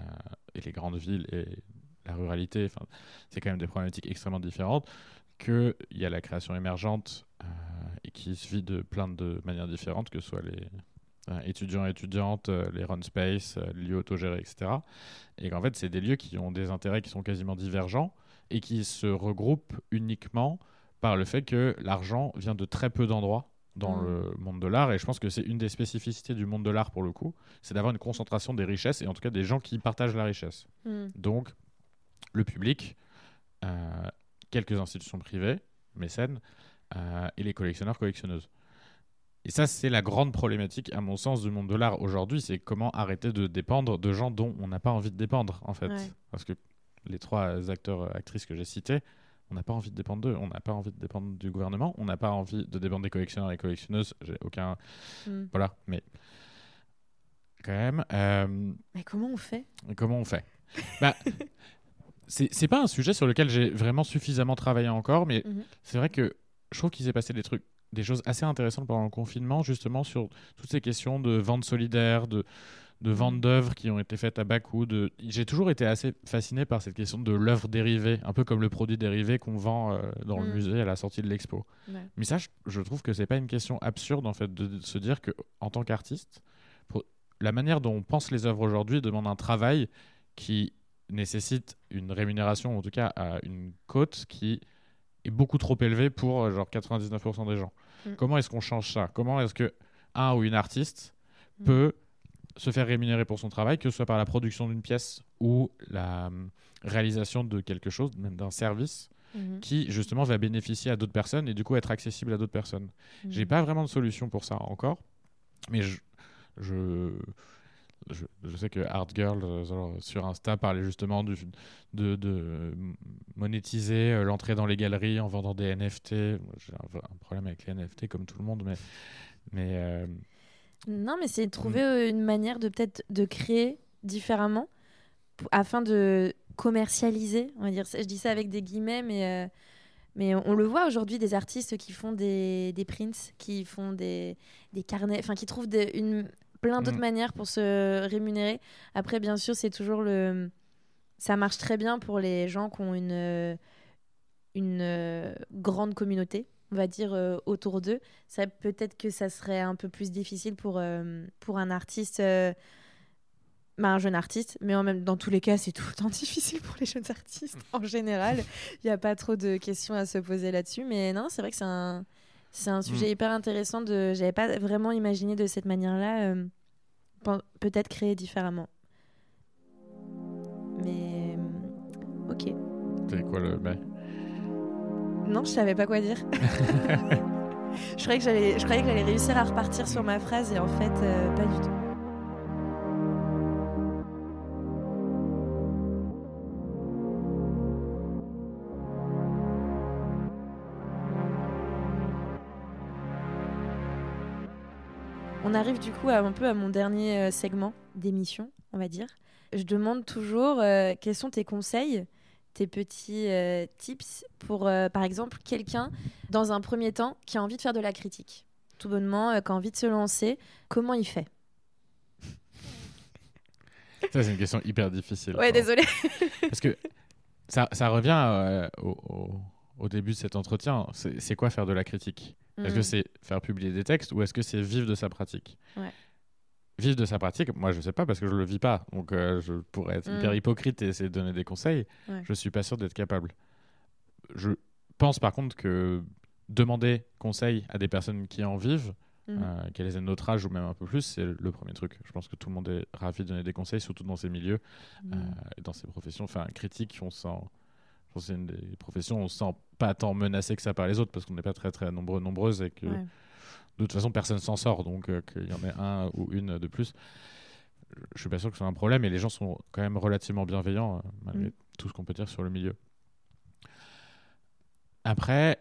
et les grandes villes et la ruralité. Enfin, c'est quand même des problématiques extrêmement différentes. Qu'il y a la création émergente euh, et qui se vit de plein de manières différentes, que ce soit les euh, étudiants et étudiantes, euh, les run space, euh, les lieux autogérés, et cetera. Et qu'en fait, c'est des lieux qui ont des intérêts qui sont quasiment divergents et qui se regroupent uniquement par le fait que l'argent vient de très peu d'endroits dans mmh. le monde de l'art. Et je pense que c'est une des spécificités du monde de l'art, pour le coup, c'est d'avoir une concentration des richesses et en tout cas des gens qui partagent la richesse. Mmh. Donc, le public, euh, quelques institutions privées, mécènes, euh, et les collectionneurs, collectionneuses. Et ça, c'est la grande problématique, à mon sens, du monde de l'art aujourd'hui, c'est comment arrêter de dépendre de gens dont on n'a pas envie de dépendre, en fait. Ouais. Parce que les trois acteurs, actrices que j'ai cités, on n'a pas envie de dépendre d'eux, on n'a pas envie de dépendre du gouvernement, on n'a pas envie de dépendre des collectionneurs et collectionneuses, j'ai aucun... Mm. Voilà, mais... Quand même... Euh... Mais comment on fait ? Comment on fait ? Bah... C'est, c'est pas un sujet sur lequel j'ai vraiment suffisamment travaillé encore, mais mmh. c'est vrai que je trouve qu'il s'est passé des trucs, des choses assez intéressantes pendant le confinement, justement sur toutes ces questions de vente solidaire, de, de vente d'œuvres qui ont été faites à bas coût. De... J'ai toujours été assez fasciné par cette question de l'œuvre dérivée, un peu comme le produit dérivé qu'on vend euh, dans mmh. le musée à la sortie de l'expo. Ouais. Mais ça, je, je trouve que c'est pas une question absurde, en fait, de, de se dire que en tant qu'artiste, pour... la manière dont on pense les œuvres aujourd'hui demande un travail qui nécessite une rémunération, en tout cas à une cote qui est beaucoup trop élevée pour genre quatre-vingt-dix-neuf pour cent des gens. Mmh. Comment est-ce qu'on change ça ? Comment est-ce que un ou une artiste mmh. peut se faire rémunérer pour son travail, que ce soit par la production d'une pièce ou la réalisation de quelque chose, même d'un service, mmh. qui justement va bénéficier à d'autres personnes et du coup être accessible à d'autres personnes. Mmh. J'ai pas vraiment de solution pour ça encore, mais je... je... Je, je sais que Art Girl euh, sur Insta parlait justement du, de, de monétiser l'entrée dans les galeries en vendant des N F T. J'ai un, un problème avec les N F T comme tout le monde, mais... mais euh... Non, mais c'est trouver une manière de peut-être de créer différemment p- afin de commercialiser, on va dire. Je dis ça avec des guillemets, mais, euh, mais on le voit aujourd'hui, des artistes qui font des, des prints, qui font des, des carnets, enfin qui trouvent des, une... plein d'autres mmh. manières pour se rémunérer. Après, bien sûr, c'est toujours le... Ça marche très bien pour les gens qui ont une, une grande communauté, on va dire, euh, autour d'eux. Ça, peut-être que ça serait un peu plus difficile pour, euh, pour un artiste... Euh... Bah, un jeune artiste, mais en même, dans tous les cas, c'est tout autant difficile pour les jeunes artistes, en général. Il n'y a pas trop de questions à se poser là-dessus. Mais non, c'est vrai que c'est un... C'est un sujet mmh. hyper intéressant. De... J'avais pas vraiment imaginé de cette manière-là. Euh, peut-être créer différemment. Mais... Ok. T'avais quoi le... Bah... Non, je savais pas quoi dire. je, croyais que j'allais... je croyais que j'allais réussir à repartir sur ma phrase et en fait, euh, pas du tout. On arrive du coup à, un peu à mon dernier segment d'émission, on va dire. Je demande toujours euh, quels sont tes conseils, tes petits euh, tips pour, euh, par exemple, quelqu'un, dans un premier temps, qui a envie de faire de la critique. Tout bonnement, euh, qui a envie de se lancer, comment il fait ? Ça, c'est une question hyper difficile. Ouais, désolée. Parce que ça, ça revient euh, au, au, au début de cet entretien, c'est, c'est quoi faire de la critique ? Mmh. Est-ce que c'est faire publier des textes ou est-ce que c'est vivre de sa pratique ? Ouais. Vivre de sa pratique, moi je sais pas parce que je le vis pas, donc euh, je pourrais être mmh. hyper hypocrite et essayer de donner des conseils. Ouais. Je suis pas sûr d'être capable. Je pense par contre que demander conseil à des personnes qui en vivent, mmh. euh, qu'elles aient notre âge ou même un peu plus, c'est le premier truc. Je pense que tout le monde est ravi de donner des conseils, surtout dans ces milieux, mmh. euh, dans ces professions. Enfin, critique, on sent. Je pense que c'est une des professions où on se sent pas tant menacé que ça par les autres parce qu'on n'est pas très très nombreux nombreuses et que. Ouais. De toute façon, personne s'en sort, donc euh, qu'il y en ait un ou une de plus. Je suis pas sûr que ce soit un problème, et les gens sont quand même relativement bienveillants, euh, malgré mmh. tout ce qu'on peut dire sur le milieu. Après,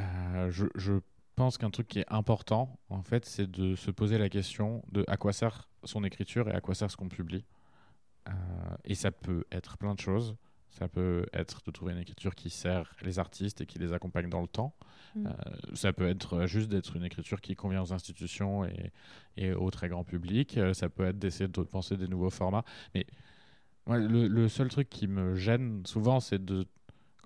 euh, je, je pense qu'un truc qui est important, en fait, c'est de se poser la question de à quoi sert son écriture et à quoi sert ce qu'on publie. Euh, et ça peut être plein de choses. Ça peut être de trouver une écriture qui sert les artistes et qui les accompagne dans le temps. Mmh. Euh, ça peut être juste d'être une écriture qui convient aux institutions et, et au très grand public. Euh, ça peut être d'essayer de penser des nouveaux formats. Mais ouais, le, le seul truc qui me gêne souvent, c'est de,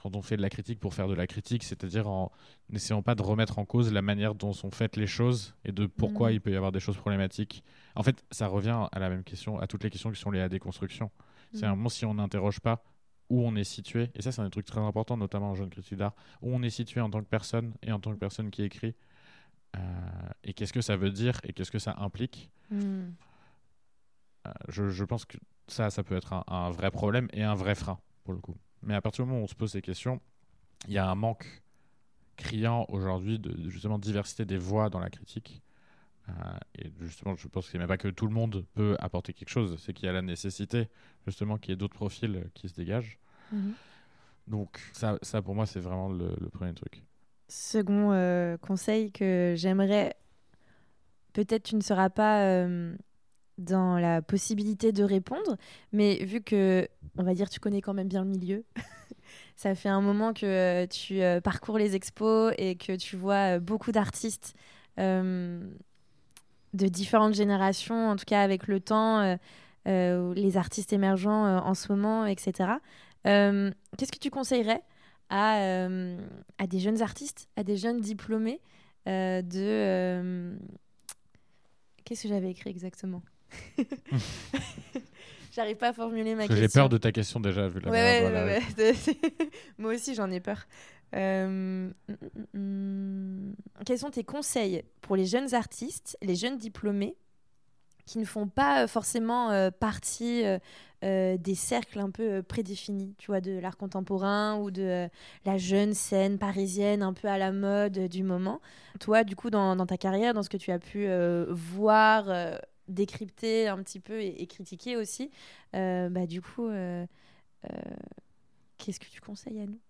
quand on fait de la critique pour faire de la critique, c'est-à-dire en n'essayant pas de remettre en cause la manière dont sont faites les choses et de pourquoi mmh. il peut y avoir des choses problématiques. En fait, ça revient à la même question, à toutes les questions qui sont liées à des constructions. Mmh. C'est un moment, si on n'interroge pas où on est situé, et ça c'est un des trucs très importants notamment en Jeunes Critiques d'Art, où on est situé en tant que personne et en tant que personne qui écrit, euh, et qu'est-ce que ça veut dire et qu'est-ce que ça implique. mmh. euh, je, je pense que ça ça peut être un, un vrai problème et un vrai frein pour le coup, mais à partir du moment où on se pose ces questions, il y a un manque criant aujourd'hui de justement diversité des voix dans la critique, euh, et justement je pense que c'est même pas que tout le monde peut apporter quelque chose, c'est qu'il y a la nécessité justement qu'il y ait d'autres profils qui se dégagent. Mmh. Donc ça, ça pour moi c'est vraiment le, le premier truc. Second euh, conseil que j'aimerais, peut-être tu ne seras pas euh, dans la possibilité de répondre, mais vu que on va dire tu connais quand même bien le milieu, ça fait un moment que euh, tu euh, parcours les expos et que tu vois euh, beaucoup d'artistes euh, de différentes générations, en tout cas avec le temps, euh, euh, les artistes émergents euh, en ce moment, et cetera. Euh, qu'est-ce que tu conseillerais à, euh, à des jeunes artistes, à des jeunes diplômés euh, de... Euh... Qu'est-ce que j'avais écrit exactement ? J'arrive pas à formuler ma Parce question. J'ai peur de ta question déjà, vu la ouais, ouais, voilà. ouais, ouais. Moi aussi, j'en ai peur. Euh... Quels sont tes conseils pour les jeunes artistes, les jeunes diplômés qui ne font pas forcément euh, partie euh, des cercles un peu prédéfinis, tu vois, de l'art contemporain ou de euh, la jeune scène parisienne un peu à la mode euh, du moment. Toi, du coup, dans, dans ta carrière, dans ce que tu as pu euh, voir, euh, décrypter un petit peu et, et critiquer aussi, euh, bah, du coup, euh, euh, qu'est-ce que tu conseilles à nous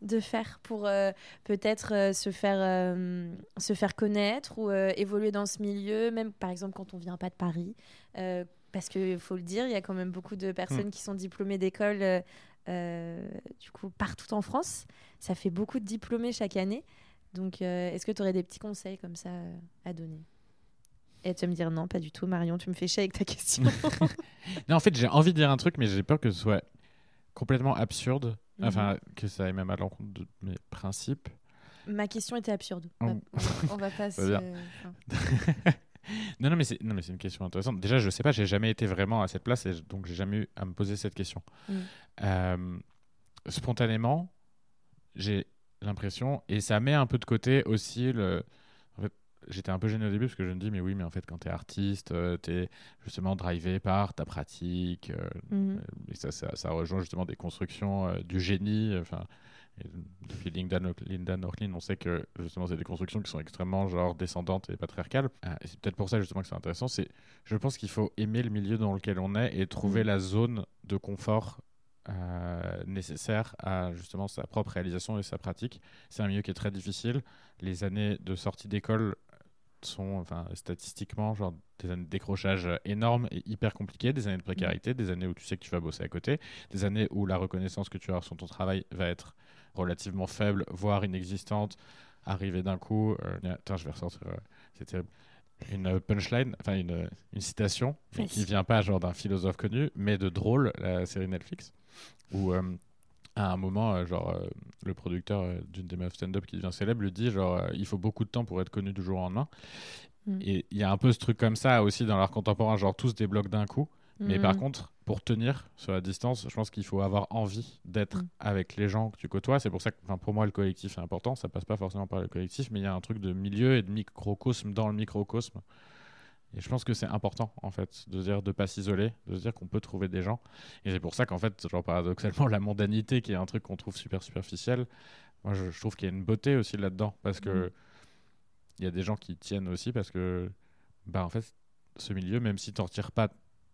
de faire pour euh, peut-être euh, se faire euh, se faire connaître ou euh, évoluer dans ce milieu, même par exemple quand on vient pas de Paris, euh, parce que faut le dire, il y a quand même beaucoup de personnes mmh. qui sont diplômées d'école euh, euh, du coup partout en France. Ça fait beaucoup de diplômés chaque année, donc euh, est-ce que tu aurais des petits conseils comme ça euh, à donner? Et tu vas me dire non, pas du tout, Marion, tu me fais chier avec ta question. Non, en fait, j'ai envie de dire un truc, mais j'ai peur que ce soit complètement absurde. Enfin, que ça aille même à l'encontre de mes principes. Ma question était absurde. On, on va pas se... non, non, mais c'est, non, mais c'est une question intéressante. Déjà, je sais pas, j'ai jamais été vraiment à cette place, et donc j'ai jamais eu à me poser cette question. Mm. Euh, spontanément, j'ai l'impression, et ça met un peu de côté aussi le... En fait, j'étais un peu gêné au début, parce que je me dis, mais oui, mais en fait, quand t'es artiste, euh, t'es justement drivé par ta pratique. Euh, mmh. Et ça, ça, ça rejoint justement des constructions euh, du génie. Enfin, euh, depuis Linda, Linda Norlin, on sait que justement, c'est des constructions qui sont extrêmement genre descendantes et patriarcales. Euh, et c'est peut-être pour ça justement que c'est intéressant. C'est, je pense qu'il faut aimer le milieu dans lequel on est et trouver mmh. la zone de confort Euh, nécessaire à justement sa propre réalisation et sa pratique. C'est un milieu qui est très difficile. Les années de sortie d'école sont, enfin, statistiquement, genre des années de décrochage énormes et hyper compliquées, des années de précarité, des années où tu sais que tu vas bosser à côté, des années où la reconnaissance que tu as sur ton travail va être relativement faible, voire inexistante. Arriver d'un coup, euh, attends, je vais ressortir, euh, c'est terrible. Une punchline, enfin une, une citation qui vient pas genre d'un philosophe connu, mais de Drôle, la série Netflix, où euh, à un moment, euh, genre, euh, le producteur euh, d'une des meufs stand-up qui devient célèbre lui dit genre, euh, il faut beaucoup de temps pour être connu du jour au lendemain. Mmh. Et il y a un peu ce truc comme ça aussi dans l'art contemporain, genre tout se débloque d'un coup. Mmh. Mais par contre, pour tenir sur la distance, je pense qu'il faut avoir envie d'être mmh. avec les gens que tu côtoies. C'est pour ça que pour moi, le collectif est important. Ça passe pas forcément par le collectif, mais il y a un truc de milieu et de microcosme dans le microcosme. Et je pense que c'est important, en fait, de dire de pas s'isoler, de se dire qu'on peut trouver des gens. Et c'est pour ça qu'en fait, genre paradoxalement, la mondanité, qui est un truc qu'on trouve super superficiel, moi, je, je trouve qu'il y a une beauté aussi là-dedans. Parce que il mmh. y a des gens qui tiennent aussi parce que, bah, en fait, ce milieu, même si t'en retires pas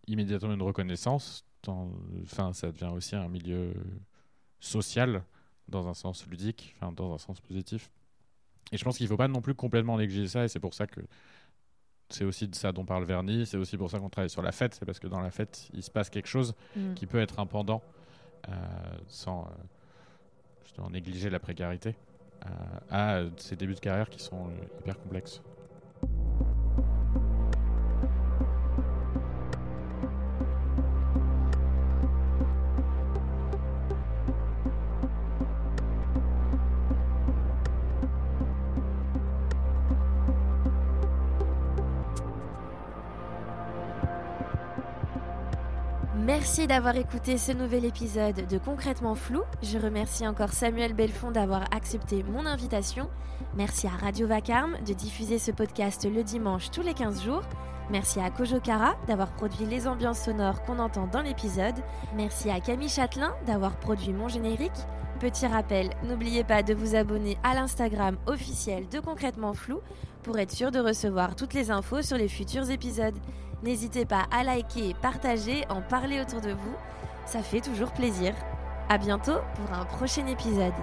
immédiatement une reconnaissance, enfin, ça devient aussi un milieu social, dans un sens ludique, enfin, dans un sens positif. Et je pense qu'il faut pas non plus complètement négliger ça. Et c'est pour ça que c'est aussi de ça dont parle Verni, c'est aussi pour ça qu'on travaille sur la fête, c'est parce que dans la fête, il se passe quelque chose mmh. qui peut être un pendant euh, sans euh, justement négliger la précarité euh, à ces débuts de carrière qui sont euh, hyper complexes. Merci d'avoir écouté ce nouvel épisode de Concrètement Flou. Je remercie encore Samuel Belfond d'avoir accepté mon invitation. Merci à Radio Vacarme de diffuser ce podcast le dimanche tous les quinze jours. Merci à Kojokara d'avoir produit les ambiances sonores qu'on entend dans l'épisode. Merci à Camille Châtelain d'avoir produit mon générique. Petit rappel, n'oubliez pas de vous abonner à l'Instagram officiel de Concrètement Flou pour être sûr de recevoir toutes les infos sur les futurs épisodes. N'hésitez pas à liker, partager, en parler autour de vous, ça fait toujours plaisir. À bientôt pour un prochain épisode.